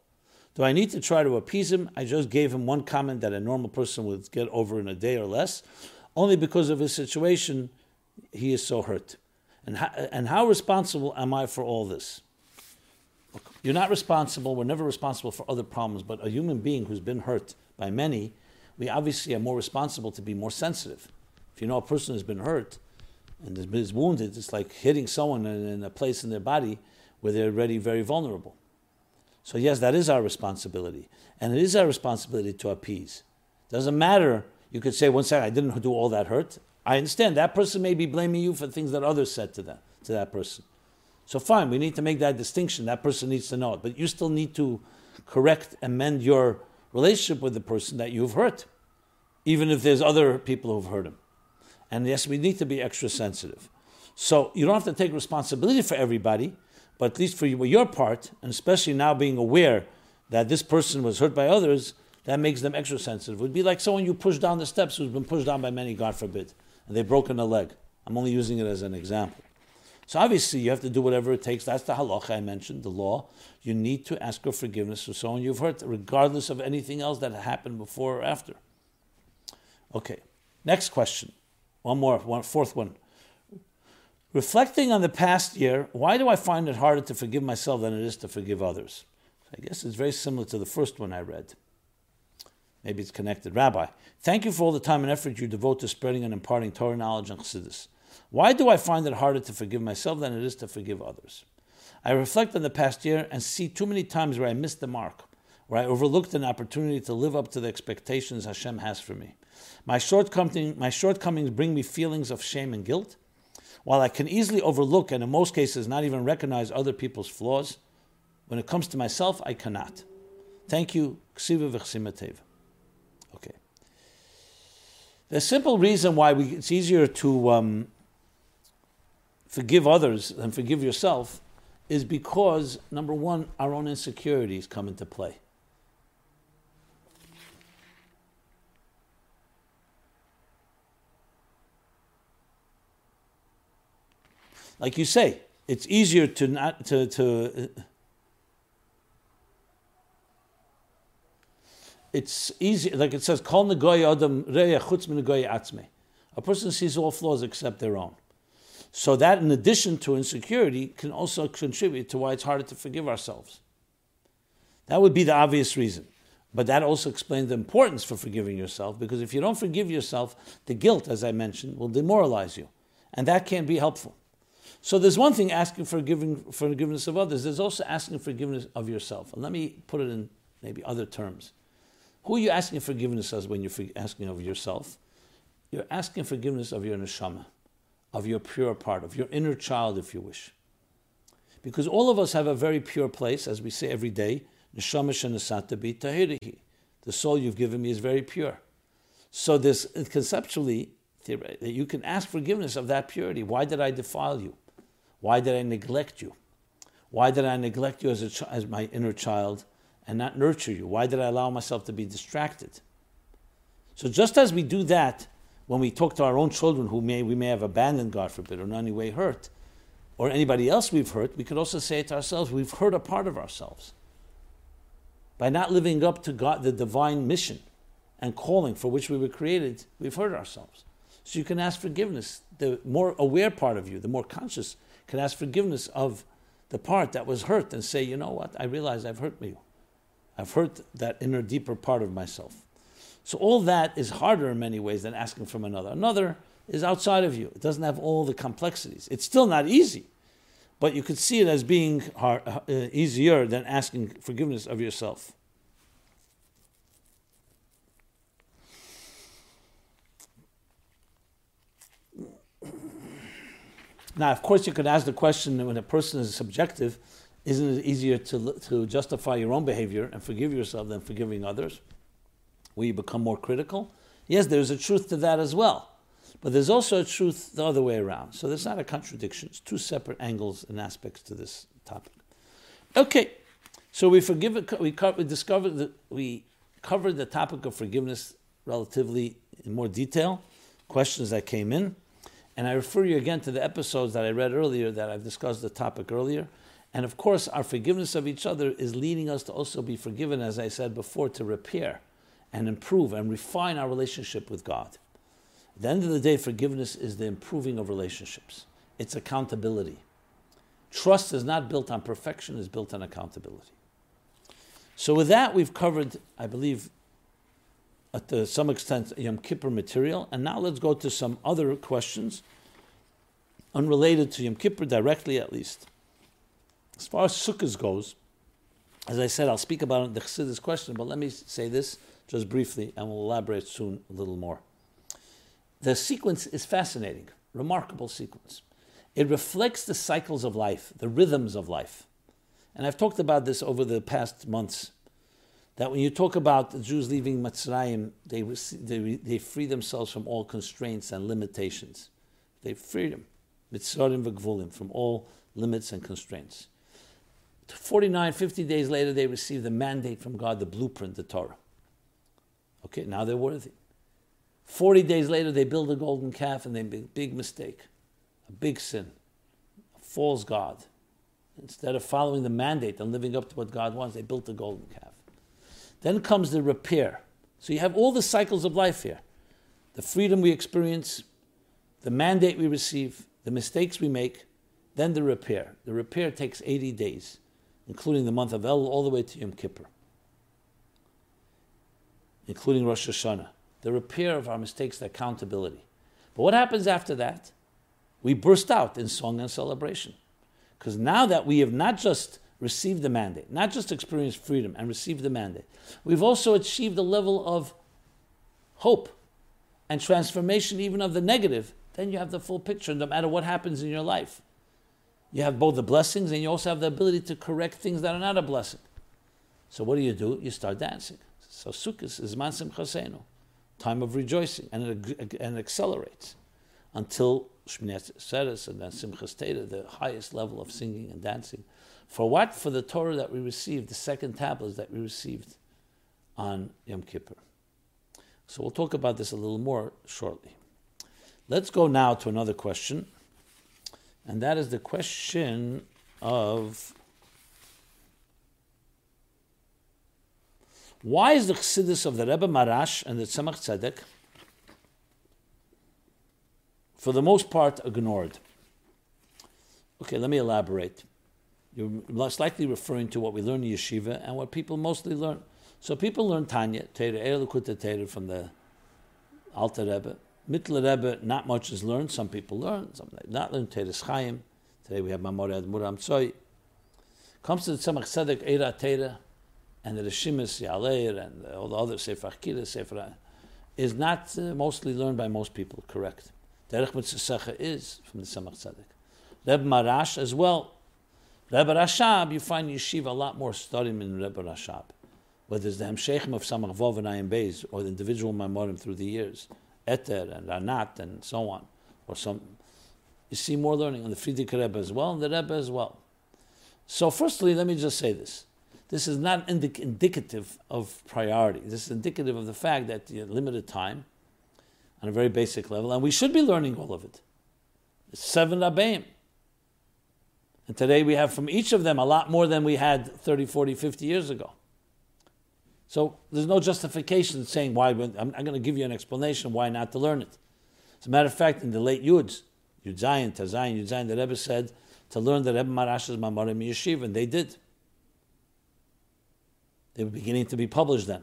Do I need to try to appease him? I just gave him one comment that a normal person would get over in a day or less. Only because of his situation, he is so hurt. And how, and how responsible am I for all this? Look, you're not responsible. We're never responsible for other problems. But a human being who's been hurt by many, we obviously are more responsible to be more sensitive. If you know a person has been hurt and is wounded, it's like hitting someone in a place in their body where they're already very vulnerable. So yes, that is our responsibility. And it is our responsibility to appease. Doesn't matter, you could say, one second, I didn't do all that hurt. I understand, that person may be blaming you for things that others said to them, to that person. So fine, we need to make that distinction. That person needs to know it. But you still need to correct, amend your relationship with the person that you've hurt, even if there's other people who've hurt him. And yes, we need to be extra sensitive. So you don't have to take responsibility for everybody, but at least for your part, and especially now being aware that this person was hurt by others, that makes them extra sensitive. It would be like someone you push down the steps who's been pushed down by many, God forbid, and they've broken a leg. I'm only using it as an example. So obviously you have to do whatever it takes. That's the halacha I mentioned, the law. You need to ask for forgiveness for someone you've hurt, regardless of anything else that happened before or after. Okay, next question. One more, one fourth one. Reflecting on the past year, why do I find it harder to forgive myself than it is to forgive others? I guess it's very similar to the first one I read. Maybe it's connected. Rabbi, thank you for all the time and effort you devote to spreading and imparting Torah knowledge and Chassidus. Why do I find it harder to forgive myself than it is to forgive others? I reflect on the past year and see too many times where I missed the mark, where I overlooked an opportunity to live up to the expectations Hashem has for me. My shortcoming, my shortcomings bring me feelings of shame and guilt. While I can easily overlook and in most cases not even recognize other people's flaws, when it comes to myself, I cannot. Thank you. Okay. The simple reason why we, it's easier to um, forgive others than forgive yourself is because, number one, our own insecurities come into play. Like you say, it's easier to not to to. It's easy, like it says, Kol negoy adam reya chutz min negoy atzmei. A person sees all flaws except their own. So that, in addition to insecurity, can also contribute to why it's harder to forgive ourselves. That would be the obvious reason. But that also explains the importance for forgiving yourself, because if you don't forgive yourself, the guilt, as I mentioned, will demoralize you. And that can't be helpful. So there's one thing asking for forgiveness of others. There's also asking forgiveness of yourself. And let me put it in maybe other terms. Who are you asking forgiveness of when you're asking of yourself? You're asking forgiveness of your neshama, of your pure part, of your inner child, if you wish. Because all of us have a very pure place, as we say every day, neshama shenasata bi tahirihi. The soul you've given me is very pure. So this, conceptually, that you can ask forgiveness of that purity. Why did I defile you? Why did I neglect you? Why did I neglect you as, a ch- as my inner child and not nurture you? Why did I allow myself to be distracted? So just as we do that when we talk to our own children who may we may have abandoned, God forbid, or in any way hurt, or anybody else we've hurt, we could also say to ourselves, we've hurt a part of ourselves by not living up to God, the divine mission and calling for which we were created. We've hurt ourselves. So you can ask forgiveness. The more aware part of you, the more conscious, can ask forgiveness of the part that was hurt and say, you know what, I realize I've hurt you. I've hurt that inner, deeper part of myself. So all that is harder in many ways than asking from another. Another is outside of you. It doesn't have all the complexities. It's still not easy, but you could see it as being hard, uh, easier than asking forgiveness of yourself. Now, of course, you could ask the question, when a person is subjective, isn't it easier to to justify your own behavior and forgive yourself than forgiving others? Will you become more critical? Yes, there's a truth to that as well. But there's also a truth the other way around. So there's not a contradiction. It's two separate angles and aspects to this topic. Okay, so we forgive. We, we discovered that we covered the topic of forgiveness relatively in more detail. Questions that came in. And I refer you again to the episodes that I read earlier that I've discussed the topic earlier. And of course, our forgiveness of each other is leading us to also be forgiven, as I said before, to repair and improve and refine our relationship with God. At the end of the day, forgiveness is the improving of relationships. It's accountability. Trust is not built on perfection, it's built on accountability. So with that, we've covered, I believe, at the, some extent, Yom Kippur material. And now let's go to some other questions unrelated to Yom Kippur directly, at least. As far as sukkahs goes, as I said, I'll speak about the Chassidus question, but let me say this just briefly, and we'll elaborate soon a little more. The sequence is fascinating, remarkable sequence. It reflects the cycles of life, the rhythms of life. And I've talked about this over the past months, that when you talk about the Jews leaving Mitzrayim, they, they, they free themselves from all constraints and limitations. They free them, Mitzrayim v'gvulim, from all limits and constraints. forty-nine, fifty days later, they receive the mandate from God, the blueprint, the Torah. Okay, now they're worthy. forty days later, they build a golden calf and they make a big mistake, a big sin, a false god. Instead of following the mandate and living up to what God wants, they built the golden calf. Then comes the repair. So you have all the cycles of life here. The freedom we experience, the mandate we receive, the mistakes we make, then the repair. The repair takes eighty days, including the month of El, all the way to Yom Kippur, including Rosh Hashanah. The repair of our mistakes, the accountability. But what happens after that? we burst out in song and celebration. Because now that we have not just received the mandate, not just experienced freedom and received the mandate, we've also achieved a level of hope and transformation even of the negative, then you have the full picture no matter what happens in your life. You have both the blessings and you also have the ability to correct things that are not a blessing. So what do you do? You start dancing. So Sukkot is Man Simchasenu, time of rejoicing, and it, and it accelerates until Shmini Atzeres and then Simchas Torah, the highest level of singing and dancing. For what? For the Torah that we received, the second tablets that we received on Yom Kippur. So we'll talk about this a little more shortly. Let's go now to another question, and that is the question of why is the Chassidus of the Rebbe Maharash and the Tzemach Tzedek for the most part ignored? Okay, let me elaborate. You're most likely referring to what we learn in yeshiva and what people mostly learn. So people learn Tanya, Teira, Eir Lekuta Teira from the Alter Rebbe. Mittler Rebbe, not much is learned. Some people learn, some they not learn. Teiris Chaim. Today we have Mamor Ad Muram Tzoi. Comes to the Tzemach Tzedek, Eira Teira, and the Rishimis, Yaleir, and all the other Sefer Akira, Sefer, is not uh, mostly learned by most people, correct. Derech Mitzusecha is from the Tzemach Tzedek. Rebbe Maharash as well. Rebbe Rashab, you find yeshiva a lot more studying in Rebbe Rashab, whether it's the Hemsheichim of Samach Vov and Ayim Beis, or the individual Maimorim through the years, Eter and Ranat and so on, or some, you see more learning on the Friediker Rebbe as well, and the Rebbe as well. So firstly, let me just say this. This is not indic- indicative of priority. This is indicative of the fact that you have limited time on a very basic level, and we should be learning all of it. It's seven Rabbeim. And today we have from each of them a lot more than we had thirty, forty, fifty years ago. So there's no justification saying why. I'm, I'm going to give you an explanation why not to learn it. As a matter of fact, in the late Yuds, Yud Zayin, Tazayin, Yud Zayin, the Rebbe said to learn the Rebbe Maharash's Mamarim Yeshiva, and they did. They were beginning to be published then.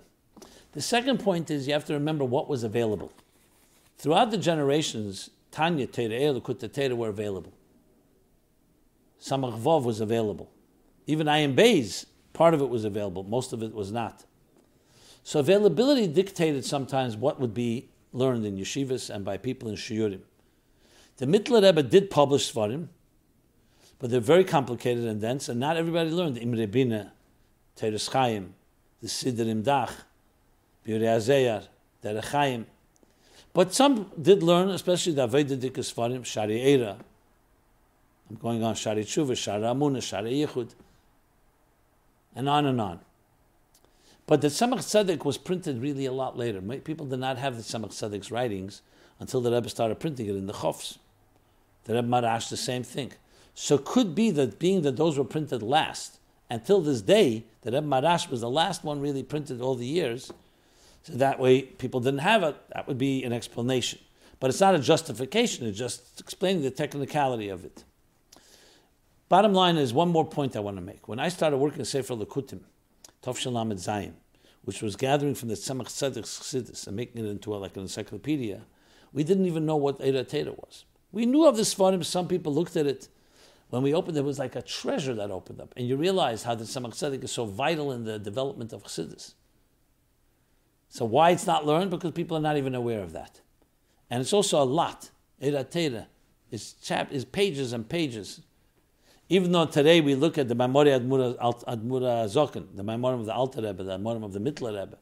The second point is you have to remember what was available. Throughout the generations, Tanya, Teira, Eir Lekuta Teira were available. Samach Vov was available. Even Ayim Beis, part of it was available, most of it was not. So availability dictated sometimes what would be learned in yeshivas and by people in shiurim. The Mittler Rebbe did publish Svarim, but they're very complicated and dense, and not everybody learned Imre Bina, Teres Chaim, the Sidurim Dach, Birei Azayar, Derech Chaim. But some did learn, especially the Aveidah Dikas Svarim, Shari Eira. I'm going on Shari Tshuva, Shari Amuna, Shari Yichud, and on and on. But the Tzemach Tzedek was printed really a lot later. People did not have the Tzemach Tzedek's writings until the Rebbe started printing it in the Chofs. The Rebbe Maharash, the same thing. So it could be that being that those were printed last, until this day, the Rebbe Maharash was the last one really printed all the years, so that way people didn't have it. That would be an explanation. But it's not a justification, it's just explaining the technicality of it. Bottom line is one more point I want to make. When I started working at Sefer Lekutim, Tov Shin Lamed Zayin, which was gathering from the Tzemach Tzedek's Chassidus and making it into a, like an encyclopedia, we didn't even know what Eira Teira was. We knew of the Svarim, some people looked at it. When we opened it, it was like a treasure that opened up. And you realize how the Tzemach Tzedek is so vital in the development of Chassidus. So why it's not learned? Because people are not even aware of that. And it's also a lot. Eira Teira is, chap- is pages and pages. Even though today we look at the Maimori Admura Admura Zokin, the Maimorim of the Alter Rebbe, the Maimorim of the Mittler Rebbe,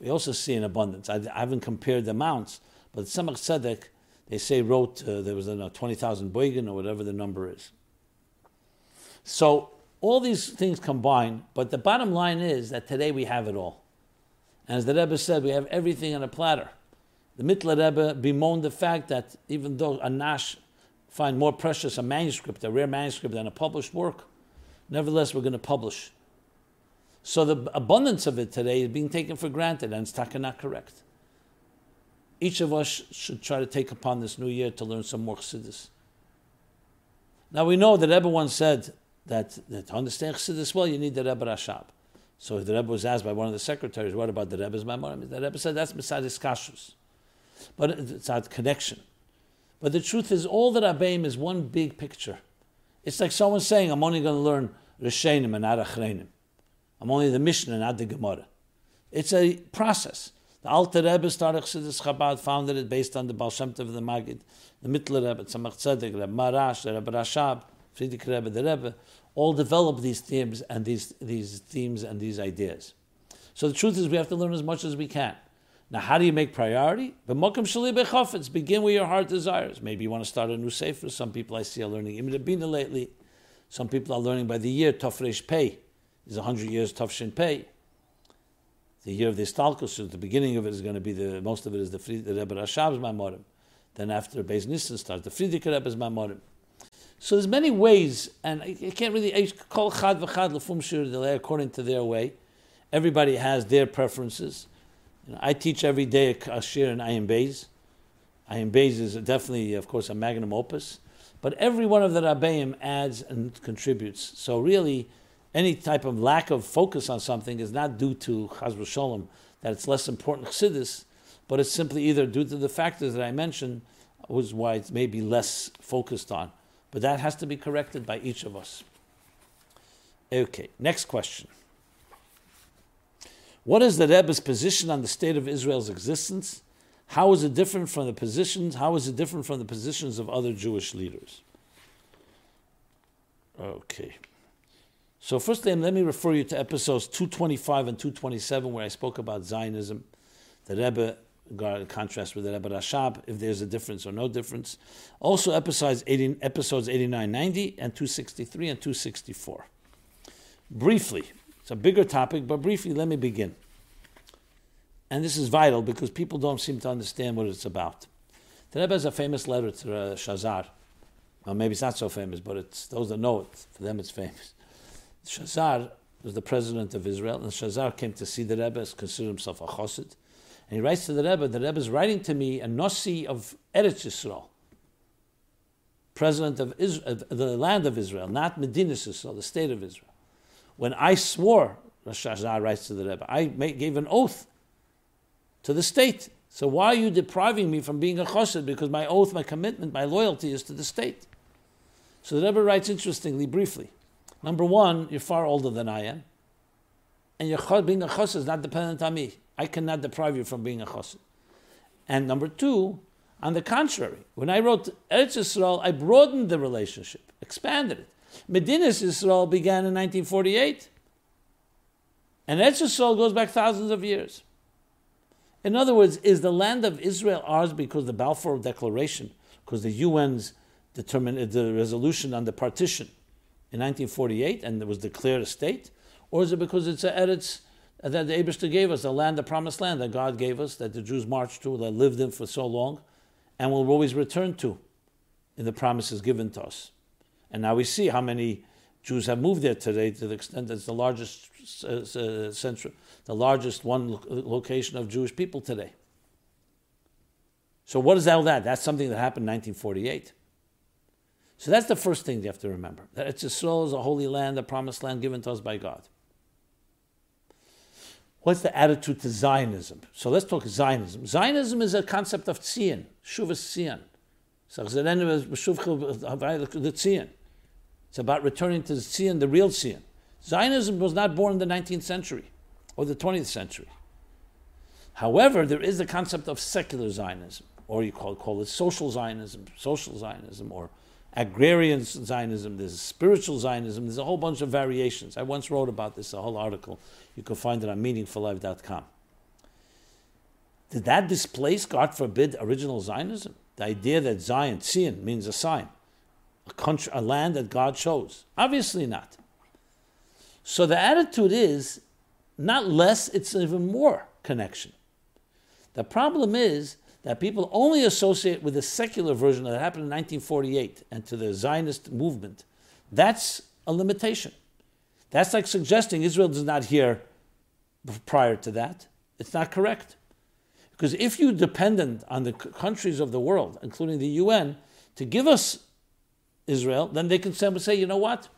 we also see in abundance. I, I haven't compared the amounts, but Tzemach Tzedek, they say, wrote, uh, there was uh, twenty thousand boigen or whatever the number is. So all these things combine, but the bottom line is that today we have it all. And as the Rebbe said, we have everything on a platter. The Mittler Rebbe bemoaned the fact that even though Anash find more precious a manuscript, a rare manuscript, than a published work, nevertheless, we're going to publish. So the abundance of it today is being taken for granted, and it's taka not correct. Each of us should try to take upon this new year to learn some more Chassidus. Now we know that Rebbe once said that, that to understand Chassidus well, you need the Rebbe Rashab. So the Rebbe was asked by one of the secretaries, what about the Rebbe's Maimorim? The Rebbe said, that's beside his kashrus. But it's our connection. But the truth is, all that Abayim is one big picture. It's like someone saying, I'm only going to learn Rishenim and not Achreinim. I'm only the Mishnah and not the Gemara. It's a process. The Alter Rebbe started Chassidus Chabad, founded it based on the Baal Shem Tov of the Magid, the Mittler Rebbe, Tzemach Tzedek, Rebbe Maharash, Rebbe Rashab, Friediker Rebbe, the Rebbe, all developed these themes and these, these themes and these ideas. So the truth is, we have to learn as much as we can. Now, how do you make priority? Begin with your heart desires. Maybe you want to start a new sefer. Some people I see are learning Imre Bina lately. Some people are learning by the year. Tofresh Pei is one hundred years Tofshin Pei. The year of the Istalkus, so the beginning of it is going to be the, most of it is the, the Rebbe Rashab's Mamorim. Then after Beis Nissen starts, the Friediker Rebbe's Mamorim. So there's many ways, and I, I can't really, call Chad v'Chad l'fum shir according to their way. Everybody has their preferences. You know, I teach every day a shir in Ayin Beis. Ayin Beis is definitely, of course, a magnum opus. But every one of the Rabbeim adds and contributes. So really, any type of lack of focus on something is not due to Chas v'Sholem, that it's less important Chassidus, but it's simply either due to the factors that I mentioned, which is why it's maybe less focused on. But that has to be corrected by each of us. Okay, next question. What is the Rebbe's position on the state of Israel's existence? How is it different from the positions? How is it different from the positions of other Jewish leaders? Okay. So first, let me refer you to episodes two twenty-five and two twenty-seven, where I spoke about Zionism. The Rebbe, in contrast with the Rebbe Rashab, if there's a difference or no difference. Also, episodes eighty-nine ninety and two sixty-three and two sixty-four. Briefly, it's a bigger topic, but briefly, let me begin. And this is vital because people don't seem to understand what it's about. The Rebbe has a famous letter to uh, Shazar. Well, maybe it's not so famous, but it's those that know it, for them it's famous. Shazar was the president of Israel, and Shazar came to see the Rebbe, considered himself a chassid, and he writes to the Rebbe, the Rebbe is writing to me, a Nasi of Eretz Yisrael, president of Israel, the land of Israel, not Medinas Yisrael, the state of Israel. When I swore, Shazar writes to the Rebbe, I gave an oath to the state. So why are you depriving me from being a chassid? Because my oath, my commitment, my loyalty is to the state. So the Rebbe writes interestingly, briefly, number one, you're far older than I am. And your being a chassid is not dependent on me. I cannot deprive you from being a chassid. And number two, on the contrary, when I wrote Eretz Yisrael, I broadened the relationship, expanded it. Medinas Yisrael began in nineteen forty-eight. And Eretz Yisrael goes back thousands of years. In other words, is the land of Israel ours because the Balfour Declaration, because the U N's determined the resolution on the partition in nineteen forty-eight, and it was declared a state? Or is it because it's an Eretz that the Eibishter gave us, a land, the promised land that God gave us, that the Jews marched to, that lived in for so long, and will always return to in the promises given to us? And now we see how many Jews have moved there today, to the extent that it's the largest uh, central, the largest one lo- location of Jewish people today. So what is all that? That's something that happened in nineteen forty-eight. So that's the first thing you have to remember. That it's Yisrael is a holy land, a promised land given to us by God. What's the attitude to Zionism? So let's talk Zionism. Zionism is a concept of Tzion, Shuvas Tzion. It's about returning to Tzion, the real Tzion. Zionism was not born in the nineteenth century or the twentieth century. However, there is the concept of secular Zionism, or you call, call it social Zionism, social Zionism, or agrarian Zionism, there's spiritual Zionism, there's a whole bunch of variations. I once wrote about this, a whole article. You can find it on meaningful life dot com. Did that displace, God forbid, original Zionism? The idea that Zion, Tzion, means a sign, a country, a land that God chose? Obviously not. So the attitude is not less, it's even more connection. The problem is that people only associate with the secular version that happened in nineteen forty-eight and to the Zionist movement. That's a limitation. That's like suggesting Israel is not here prior to that. It's not correct. Because if you're dependent on the countries of the world, including the U N, to give us Israel, then they can say, you know what?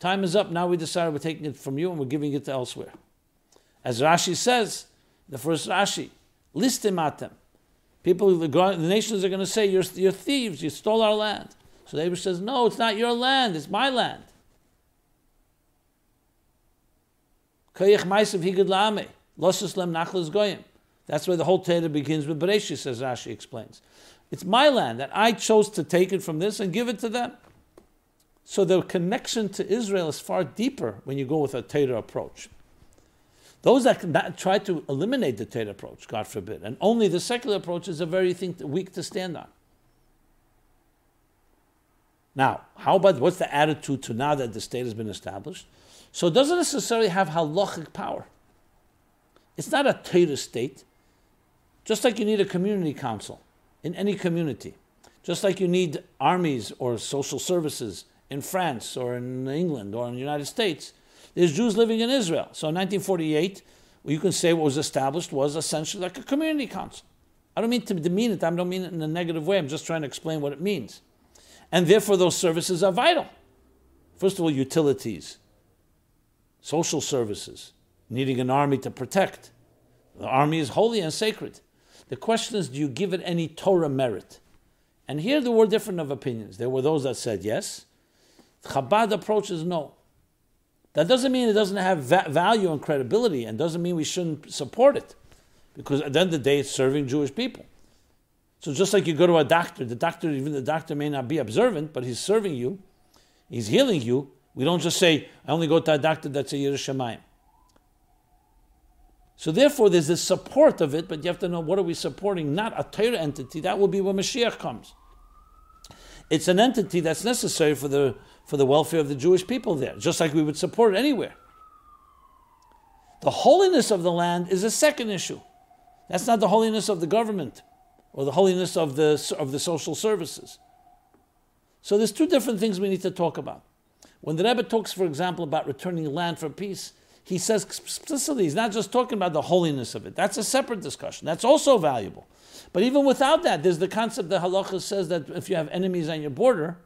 Time is up. Now we decided we're taking it from you and we're giving it to elsewhere. As Rashi says, the first Rashi, listimatem. People, the, the nations are going to say, you're, you're thieves, you stole our land. So the Eibush says, no, it's not your land, it's my land. That's where the whole Torah begins with Bereshis, as Rashi explains. It's my land, and I chose to take it from this and give it to them. So the connection to Israel is far deeper when you go with a Torah approach. Those that try to eliminate the Torah approach, God forbid, and only the secular approach is a very thing weak to stand on. Now, how about what's the attitude to now that the state has been established? So it doesn't necessarily have halachic power. It's not a Torah state. Just like you need a community council in any community. Just like you need armies or social services in France or in England or in the United States. There's Jews living in Israel. So in nineteen forty-eight, you can say what was established was essentially like a community council. I don't mean to demean it. I don't mean it in a negative way. I'm just trying to explain what it means. And therefore, those services are vital. First of all, utilities, social services, needing an army to protect. The army is holy and sacred. The question is, do you give it any Torah merit? And here there were different of opinions. There were those that said yes. Chabad approach is no. That doesn't mean it doesn't have va- value and credibility, and doesn't mean we shouldn't support it, because at the end of the day, it's serving Jewish people. So just like you go to a doctor, the doctor, even the doctor may not be observant, but he's serving you, he's healing you. We don't just say, I only go to a doctor that's a Yiras Shamayim. So therefore, there's this support of it, but you have to know, what are we supporting? Not a Torah entity. That will be when Mashiach comes. It's an entity that's necessary for the for the welfare of the Jewish people there, just like we would support it anywhere. The holiness of the land is a second issue. That's not the holiness of the government or the holiness of the of the social services. So there's two different things we need to talk about. When the Rebbe talks, for example, about returning land for peace, he says explicitly, he's not just talking about the holiness of it. That's a separate discussion. That's also valuable. But even without that, there's the concept that Halacha says that if you have enemies on your border,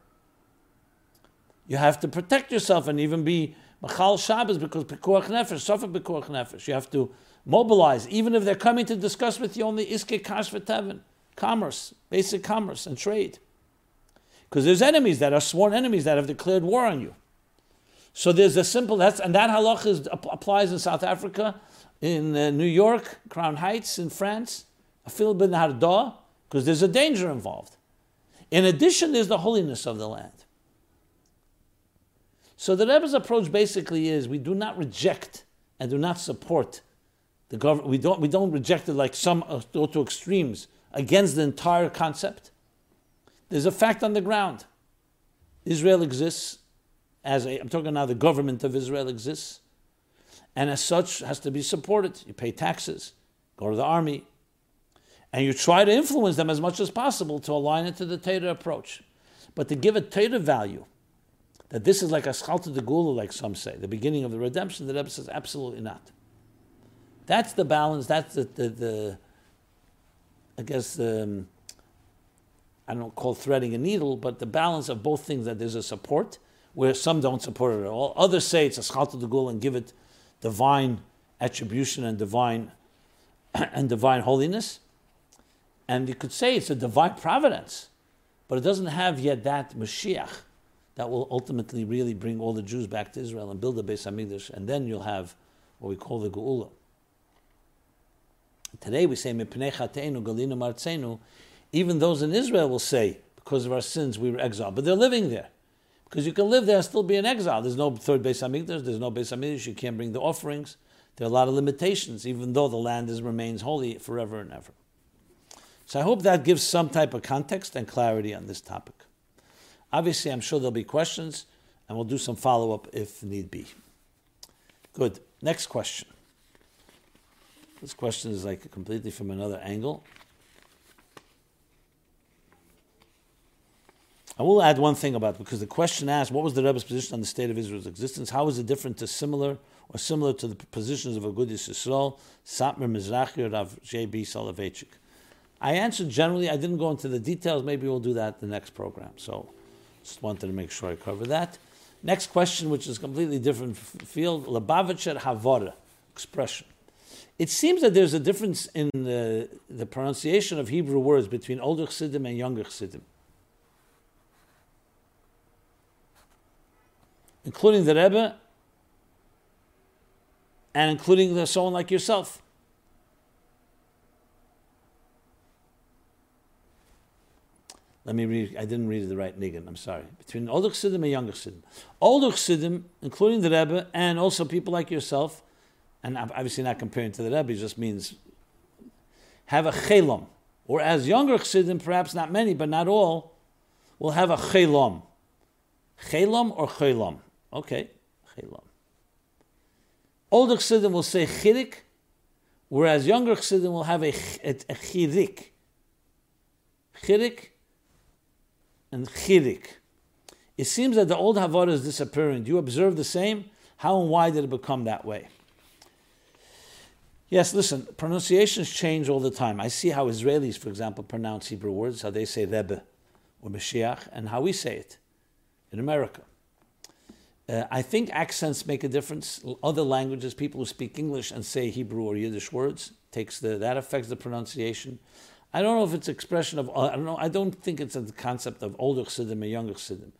you have to protect yourself and even be Machal Shabbos, because Pekuach Nefesh, Suffer Pekuach Nefesh. You have to mobilize, even if they're coming to discuss with you only Iske Kash V'Tevin, commerce, basic commerce and trade. Because there's enemies that are sworn enemies that have declared war on you. So there's a simple, that's, and that halacha is, applies in South Africa, in uh, New York, Crown Heights, in France, Afil bin Hardah, because there's a danger involved. In addition, there's the holiness of the land. So the Rebbe's approach basically is, we do not reject and do not support the government. We don't, we don't reject it like some uh, go to extremes against the entire concept. There's a fact on the ground. Israel exists. As a, I'm talking now, the government of Israel exists, and as such has to be supported. You pay taxes, go to the army, and you try to influence them as much as possible to align it to the Torah approach. But to give a Torah value, that this is like a Chalta de Gula, like some say, the beginning of the redemption, the Rebbe says absolutely not. That's the balance, that's the, the, the I guess, um, I don't call threading a needle, but the balance of both things, that there's a support, where some don't support it at all. Others say it's a Chalta de Gula and give it divine attribution and divine and divine holiness. And you could say it's a divine providence, but it doesn't have yet that Mashiach that will ultimately really bring all the Jews back to Israel and build the Beis HaMikdash, and then you'll have what we call the Geula. Today we say, Mipnei Chateinu Galinu Martzenu, even those in Israel will say, because of our sins we were exiled, but they're living there. Because you can live there and still be in exile. There's no third Beis HaMikdash, there's no Beis HaMikdash, you can't bring the offerings. There are a lot of limitations, even though the land is, remains holy forever and ever. So I hope that gives some type of context and clarity on this topic. Obviously, I'm sure there'll be questions, and we'll do some follow-up if need be. Good. Next question. This question is like completely from another angle. I will add one thing about it, because the question asked, what was the Rebbe's position on the state of Israel's existence? How is it different to similar or similar to the positions of Agudas Yisrael, Satmar Mizrahi, or Rav J B. Soloveitchik? I answered generally. I didn't go into the details. Maybe we'll do that in the next program. So just wanted to make sure I cover that. Next question, which is completely different field, Lubavitch Havara, expression. It seems that there's a difference in the, the pronunciation of Hebrew words between older Chassidim and younger Chassidim, including the Rebbe and including the, someone like yourself. Let me read, I didn't read it the right niggun, I'm sorry. Between older Chassidim and younger Chassidim. Older Chassidim, including the Rebbe, and also people like yourself, and I'm obviously not comparing to the Rebbe, it just means have a chelom. Or as younger Chassidim, perhaps not many, but not all, will have a chelom. Chelom or chelom? Okay, chelom. Older Chassidim will say chirik, whereas younger Chassidim will have a, a, a chirik. Chirik and chirik. It seems that the old Havara is disappearing. Do you observe the same? How and why did it become that way? Yes, listen, pronunciations change all the time. I see how Israelis, for example, pronounce Hebrew words, how they say Rebbe or Mashiach, and how we say it in America. Uh, I think accents make a difference. Other languages, people who speak English and say Hebrew or Yiddish words, takes the, that affects the pronunciation. I don't know if it's expression of, I don't know, I don't think it's the concept of older Chassidim and younger Chassidim.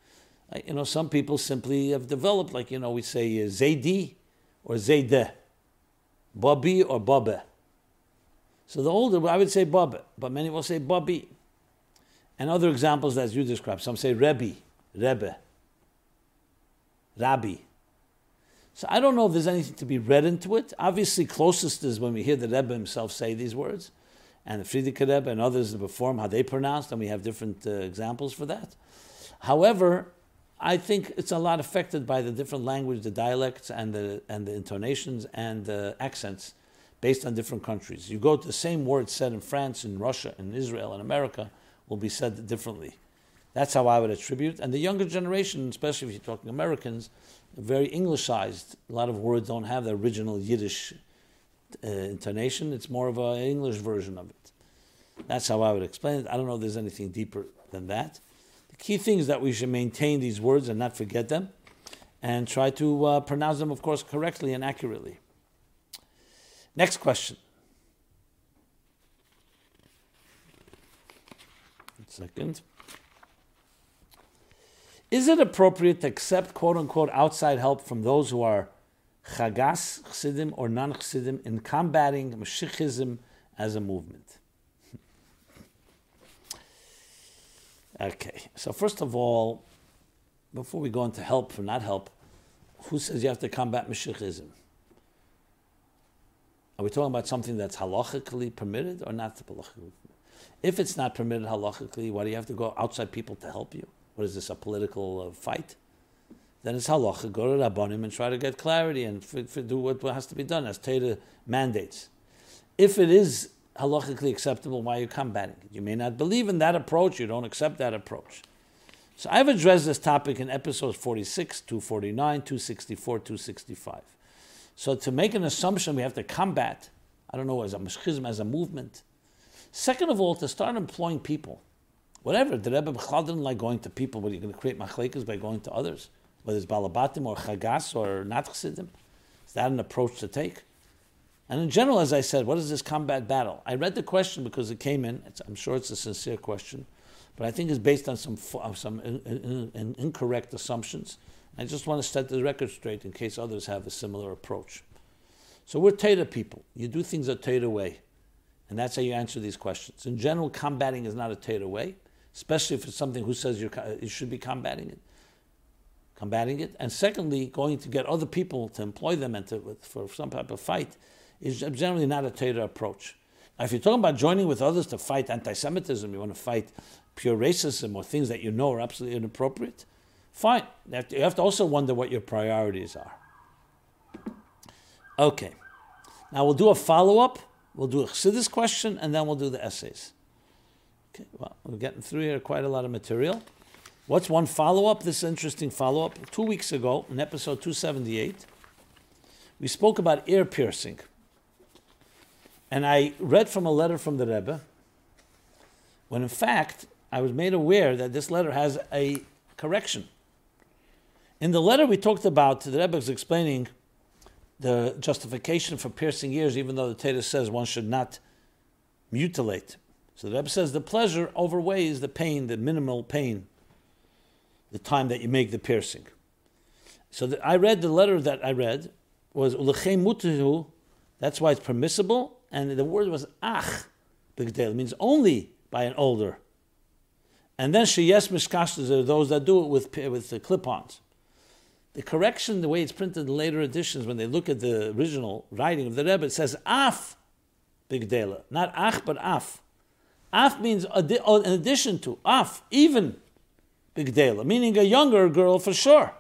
You know, some people simply have developed, like, you know, we say uh, Zaydi or Zaydeh, Babi or Babe. So the older, I would say Babe, but many will say Babi. And other examples as you describe, some say Rebbe, Rebbe, Rabbi. So I don't know if there's anything to be read into it. Obviously, closest is when we hear the Rebbe himself say these words, and the Friediker Rebbe and others before him, how they pronounced, and we have different uh, examples for that. However, I think it's a lot affected by the different language, the dialects, and the and the intonations and the accents based on different countries. You go to the same word said in France, in Russia, in Israel, in America, will be said differently. That's how I would attribute. And the younger generation, especially if you're talking Americans, very Englishized. A lot of words don't have the original Yiddish Uh, intonation. It's more of an English version of it. That's how I would explain it. I don't know if there's anything deeper than that. The key thing is that we should maintain these words and not forget them, and try to uh, pronounce them, of course, correctly and accurately. Next question. One second. Is it appropriate to accept, quote unquote, outside help from those who are Chagas Chassidim or non-Chassidim in combating Mashiachism as a movement? Okay, so first of all, before we go into help or not help, who says you have to combat Mashiachism? Are we talking about something that's halachically permitted or not halachically permitted? If it's not permitted halachically, why do you have to go outside people to help you? What is this, a political uh, fight? Then it's halacha, go to Rabbanim and try to get clarity and f- f- do what has to be done as Torah mandates. If it is halachically acceptable, why are you combating it? You may not believe in that approach, you don't accept that approach. So I've addressed this topic in episodes forty-six, two forty-nine, two sixty-four, two sixty-five. So to make an assumption we have to combat, I don't know, as a Mashiachism, as a movement. Second of all, to start employing people. Whatever, the Rebbe B'chal didn't like going to people, but you're going to create machlekas by going to others, whether it's Balabatim or Chagas or not Chassidim. Is that an approach to take? And in general, as I said, what is this combat battle? I read the question because it came in. It's, I'm sure it's a sincere question, but I think it's based on some some in, in, in incorrect assumptions. I just want to set the record straight in case others have a similar approach. So we're Torah people. You do things a Torah way, and that's how you answer these questions. In general, combating is not a Torah way, especially if it's something who says you're, you should be combating it. Combating it, and secondly, going to get other people to employ them and to, for some type of fight is generally not a Torah approach. Now, if you're talking about joining with others to fight anti-Semitism, you want to fight pure racism or things that you know are absolutely inappropriate, fine. You have to also wonder what your priorities are. Okay. Now we'll do a follow-up. We'll do a Chassidus question, and then we'll do the essays. Okay. Well, we're getting through here quite a lot of material. What's one follow-up? This interesting follow-up. Two weeks ago, in episode two seventy-eight, we spoke about ear piercing. And I read from a letter from the Rebbe, when in fact, I was made aware that this letter has a correction. In the letter we talked about, the Rebbe is explaining the justification for piercing ears, even though the Torah says one should not mutilate. So the Rebbe says the pleasure overweighs the pain, the minimal pain, the time that you make the piercing. So the, I read the letter that I read was Ulechem Mutehu, that's why it's permissible, and the word was Ach Bigdel, means only by an older. And then Sheyes Mishkashtas are those that do it with with the clip-ons. The correction, the way it's printed in later editions, when they look at the original writing of the Rebbe, it says Af Bigdela, not Ach but Af. Af means adi- oh, in addition to, Af, even Bigdela, meaning a younger girl for sure.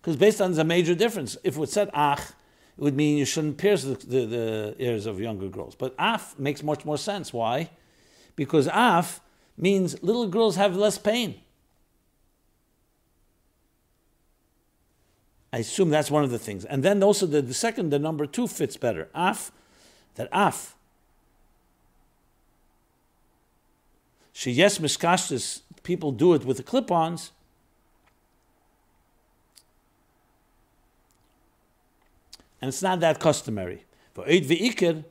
Because based on the major difference, if it said Ach, it would mean you shouldn't pierce the, the, the ears of younger girls. But Af makes much more sense. Why? Because Af means little girls have less pain. I assume that's one of the things. And then also the, the second, the number two fits better. Af, that Af. She yes, miskashtis, people do it with the clip-ons. And it's not that customary. For Eid V'Ikir,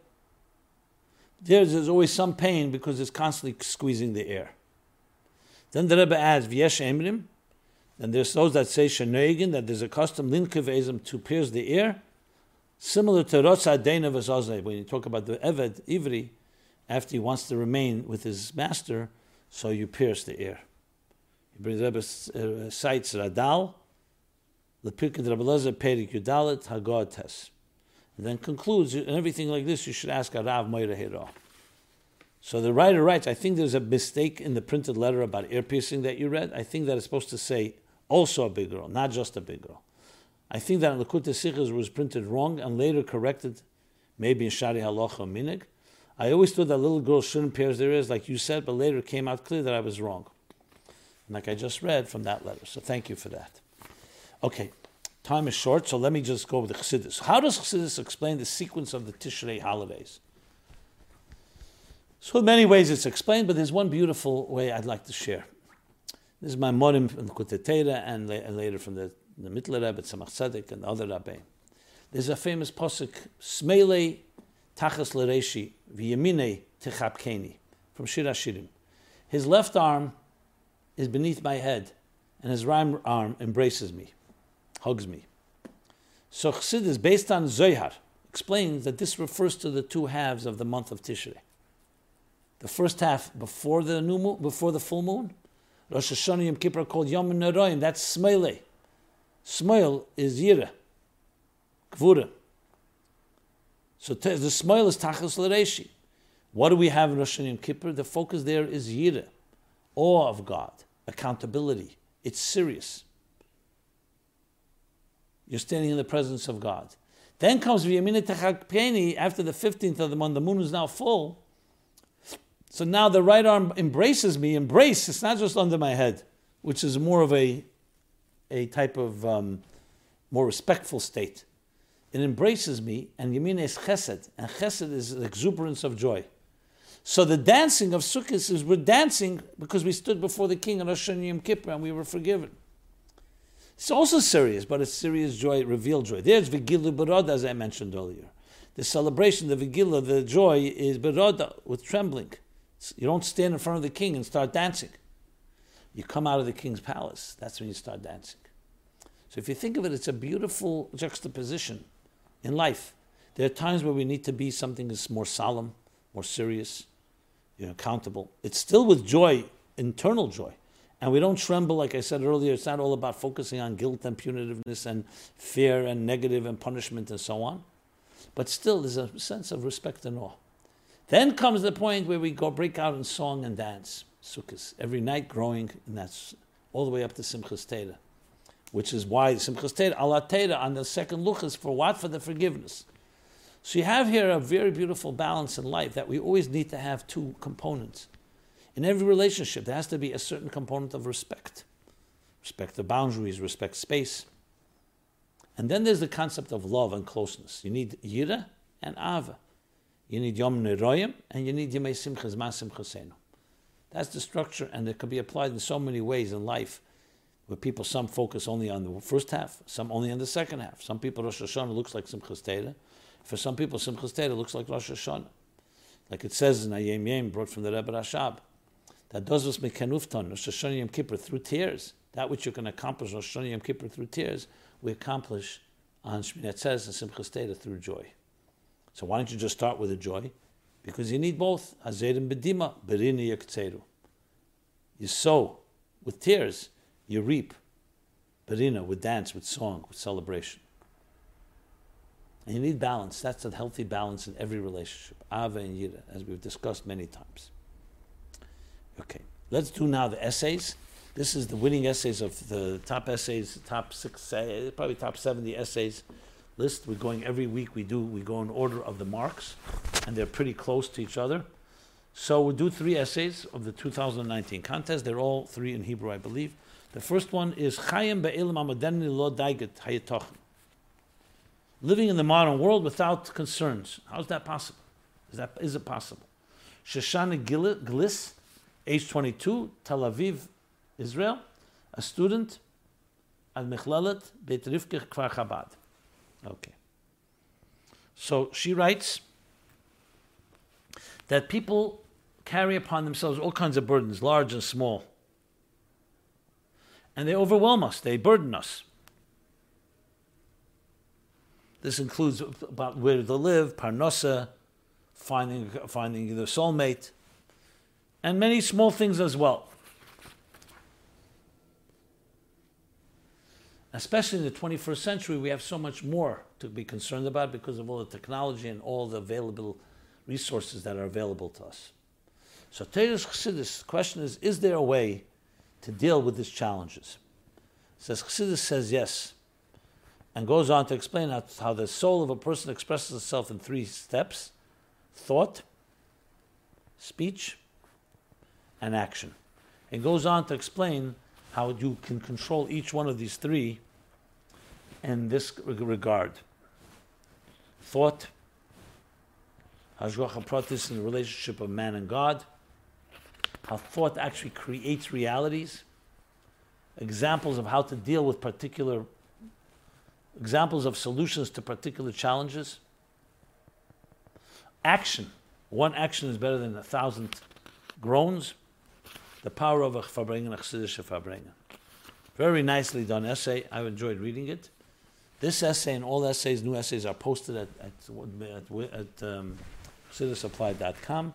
there's always some pain because it's constantly squeezing the air. Then the Rebbe adds, V'yesh Emrim, and there's those that say Shenoigin, that there's a custom, Linkevezim, to pierce the ear, similar to Rotsa Deina V'Zazeh, when you talk about the Eved, Ivri, after he wants to remain with his master, so you pierce the ear. He brings Rebbe uh, cites Radal, Lepirkei Rabbi Elazar Perik Yudalet Hagotes, and then concludes, and everything like this you should ask a Rav Meira Hira. So the writer writes, I think there's a mistake in the printed letter about ear piercing that you read. I think that it's supposed to say also a big girl, not just a big girl. I think that in Likutei Sichos was printed wrong and later corrected, maybe in Shari Halacha or Minig. I always thought that little girls shouldn't pierce their ears, like you said, but later it came out clear that I was wrong, like I just read from that letter. So thank you for that. Okay, time is short, so let me just go with the Chassidus. How does Chassidus explain the sequence of the Tishrei holidays? So in many ways it's explained, but there's one beautiful way I'd like to share. This is my morim from the Kutei Torah and later from the, the Mittler Rebbe, Tzemach Tzedek, and the Alter Rebbe. There's a famous pasuk, Smeilei Tachas L'Reishi V'Yeminei Techapkeni, from Shir HaShirim. His left arm is beneath my head, and his right arm embraces me, hugs me. So Chassidus, based on Zohar, explains that this refers to the two halves of the month of Tishrei. The first half before the new moon, before the full moon, Rosh Hashanah Yom Kippur called Yom Noroim. That's Smeilei. Smeil is Yira, Gvura. So the Smeil is Tachas L'Reishi. What do we have in Rosh Hashanah Yom Kippur? The focus there is Yira, awe of God, accountability. It's serious. You're standing in the presence of God. Then comes V'Yeminei Techapkeni, after the fifteenth of the month, the moon is now full. So now the right arm embraces me, embrace, it's not just under my head, which is more of a, a type of um, more respectful state. It embraces me, and Yeminei is Chesed, and Chesed is the exuberance of joy. So the dancing of Sukkot is we're dancing because we stood before the king on Rosh Hashanah Yom Kippur and we were forgiven. It's also serious, but it's serious joy, revealed joy. There's Vigilu Beroda, as I mentioned earlier. The celebration, the Vigila, the joy is Beroda, with trembling. You don't stand in front of the king and start dancing. You come out of the king's palace. That's when you start dancing. So if you think of it, it's a beautiful juxtaposition in life. There are times where we need to be something that's more solemn, more serious, you know, accountable. It's still with joy, internal joy. And we don't tremble, like I said earlier. It's not all about focusing on guilt and punitiveness and fear and negative and punishment and so on. But still, there's a sense of respect and awe. Then comes the point where we go break out in song and dance, Sukkot, every night growing, and that's all the way up to Simchas Torah, which is why Simchas Torah, Ala Torah, on the second Luchas, for what? For the forgiveness. So you have here a very beautiful balance in life that we always need to have two components. In every relationship, there has to be a certain component of respect. Respect the boundaries, respect space. And then there's the concept of love and closeness. You need Yira and Ava. You need Yom Neroyim, and you need Yimei Simchas Masim Chasenu. That's the structure, and it can be applied in so many ways in life. where people, some focus only on the first half, some only on the second half. Some people, Rosh Hashanah looks like Simchas Torah. For some people, Simchas Torah looks like Rosh Hashanah. Like it says in Ayem Yem, brought from the Rebbe Rashab, that does was mekanuftan, Rosh Hashanah Yom Kippur, through tears. That which you can accomplish, Rosh Hashanah Yom Kippur, through tears, we accomplish on Shmini Atzeres and Simchas Torah through joy. So why don't you just start with the joy? Because you need both. Hazerim bedima, berini yakteru. You sow with tears, you reap. Berina, with dance, with song, with celebration. And you need balance. That's a healthy balance in every relationship. Ava and Yira, as we've discussed many times. Okay, let's do now the essays. This is the winning essays of the top essays, top six, probably top seventy essays list. We're going every week. We do. We go in order of the marks, and they're pretty close to each other. So we'll do three essays of the two thousand nineteen contest. They're all three in Hebrew, I believe. The first one is Chayim Be'ilam Amadenni Lo Daiget Hayatochin. Living in the modern world without concerns. How's that possible? Is that is it possible? Shoshana Gliss, age twenty-two, Tel Aviv, Israel, a student at Mechlelet Beit Rivkach Kfar Chabad. Okay. So she writes that people carry upon themselves all kinds of burdens, large and small. And they overwhelm us, they burden us. This includes about where to live, parnosa, finding, finding their soulmate, and many small things as well. Especially in the twenty-first century, we have so much more to be concerned about because of all the technology and all the available resources that are available to us. So Teres Chassidus' question is, is there a way to deal with these challenges? Says Chassidus says yes, and goes on to explain how, how the soul of a person expresses itself in three steps: thought, speech, and action. And goes on to explain how you can control each one of these three in this regard. Thought, Hashgacha Pratis in the relationship of man and God, how thought actually creates realities, examples of how to deal with particular, examples of solutions to particular challenges. Action. One action is better than a thousand groans. The power of a Chabrengen, a Chassidische Chabrengen. Very nicely done essay. I've enjoyed reading it. This essay and all essays, new essays, are posted at, at, at, at um, Chassidus Apply dot com.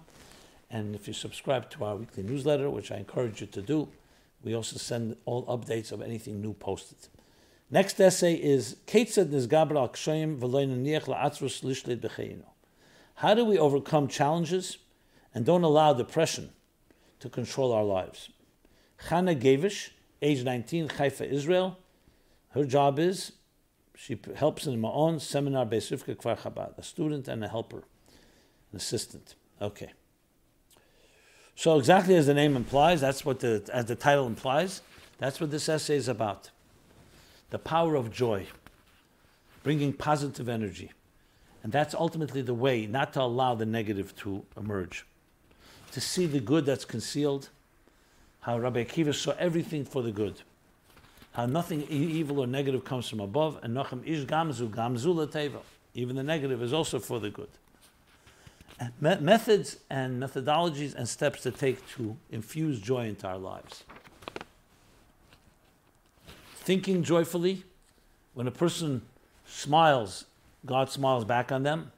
And if you subscribe to our weekly newsletter, which I encourage you to do, we also send all updates of anything new posted. Next essay is How do we overcome challenges and don't allow depression to control our lives? Chana Gavish, age nineteen, Haifa, Israel. Her job is she helps in Ma'on, Seminar Beis Rivka Kfar Chabad, a student and a helper, an assistant. Okay. So exactly as the name implies, that's what the, as the title implies, that's what this essay is about. The power of joy, bringing positive energy. And that's ultimately the way not to allow the negative to emerge. To see the good that's concealed, how Rabbi Akiva saw everything for the good. How nothing evil or negative comes from above, and Nochum Ish Gamzu, Gamzu Lateva. Even the negative is also for the good. Methods and methodologies and steps to take to infuse joy into our lives. Thinking joyfully. When a person smiles, God smiles back on them.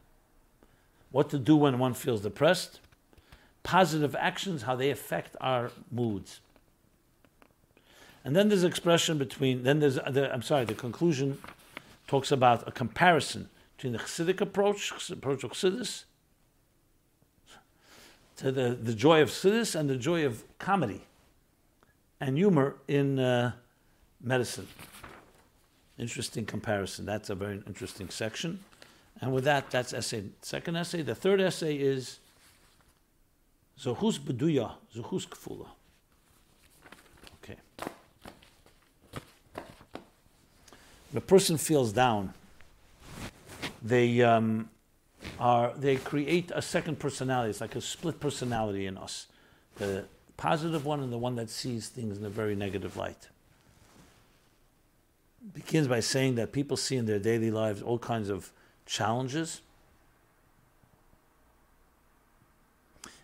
What to do when one feels depressed. Positive actions, how they affect our moods. And then there's expression between, then there's, the, I'm sorry, the conclusion talks about a comparison between the Chassidic approach, approach of Chassidus, to the, the joy of Chassidus and the joy of comedy and humor in uh, medicine. Interesting comparison. That's a very interesting section. And with that, that's essay. Second essay. The third essay is Zohus Beduya, Zohus Kfula. Okay. When a person feels down, they... Um, Are, they create a second personality. It's like a split personality in us. The positive one and the one that sees things in a very negative light. begins by saying that people see in their daily lives all kinds of challenges,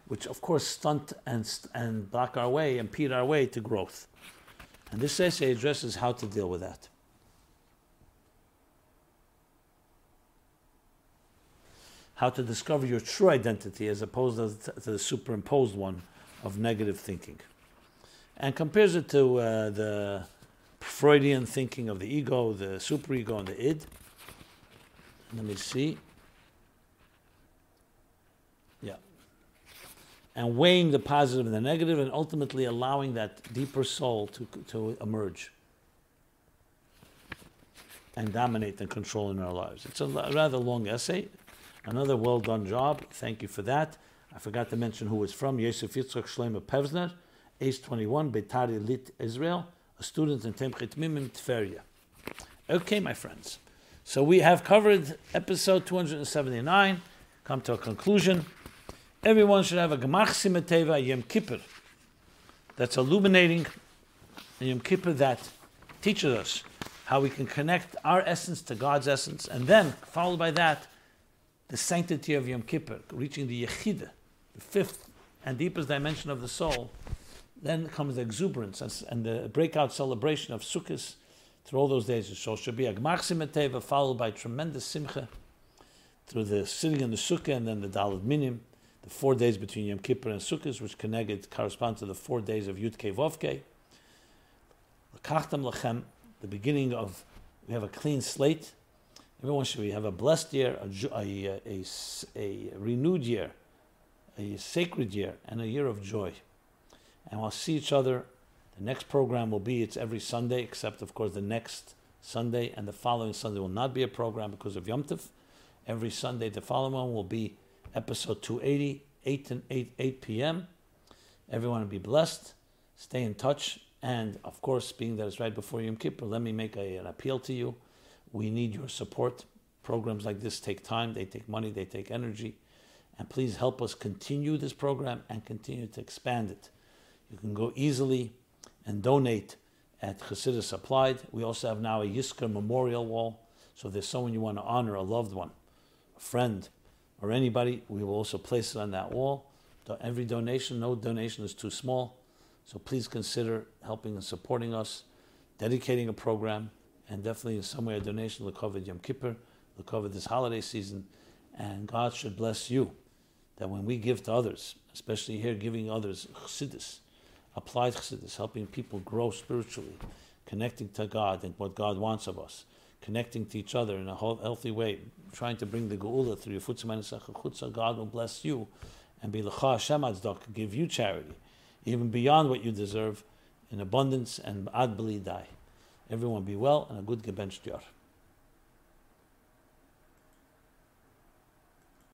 which of course stunt and, and block our way, impede our way to growth. And this essay addresses how to deal with that. How to discover your true identity as opposed to the superimposed one of negative thinking. And compares it to uh, the Freudian thinking of the ego, the superego, and the id. Let me see. Yeah. And weighing the positive and the negative, and ultimately allowing that deeper soul to, to emerge and dominate and control in our lives. It's a rather long essay. Another well done job. Thank you for that. I forgot to mention who it's from. Yosef Yitzchok Shlomo Pevsner, age twenty-one, Beitari Lit, Israel, a student in Temchet Mimim, Tferia. Okay, my friends. So we have covered episode two hundred seventy-nine. Come to a conclusion. Everyone should have a Gemach Simeteva Yom Kippur that's illuminating, and Yom Kippur that teaches us how we can connect our essence to God's essence, and then, followed by that, the sanctity of Yom Kippur, reaching the Yechidah, the fifth and deepest dimension of the soul. Then comes the exuberance and the breakout celebration of Sukkot through all those days. So it should be a Gmach Simeteva, followed by tremendous Simcha through the sitting in the Sukkah and then the Dalad Minim, the four days between Yom Kippur and Sukkot, which connected, correspond to the four days of Yud Kei Vav Kei. L'kachtam Lachem, the beginning of, we have a clean slate. Everyone should we have a blessed year, a, a, a, a renewed year, a sacred year, and a year of joy. And we'll see each other. The next program will be, it's every Sunday, except, of course, the next Sunday. And the following Sunday will not be a program because of Yom Tov. Every Sunday, the following one will be episode two eighty, eight and eight, eight p m Everyone will be blessed. Stay in touch. And, of course, being that it's right before Yom Kippur, let me make a, an appeal to you. We need your support. Programs like this take time. They take money. They take energy. And please help us continue this program and continue to expand it. You can go easily and donate at Chassidus Applied. We also have now a Yisker Memorial Wall. So if there's someone you want to honor, a loved one, a friend, or anybody, we will also place it on that wall. Every donation, no donation is too small. So please consider helping and supporting us, dedicating a program, and definitely in some way a donation will cover Yom Kippur, will cover this holiday season. And God should bless you that when we give to others, especially here giving others Chassidus, applied Chassidus, helping people grow spiritually, connecting to God and what God wants of us, connecting to each other in a healthy way, trying to bring the Geula through your Futsa, God will bless you and be L'cha Hashem Adzdok, give you charity, even beyond what you deserve, in abundance and Ad B'li Dai. Everyone be well and a good Gebenst Yor.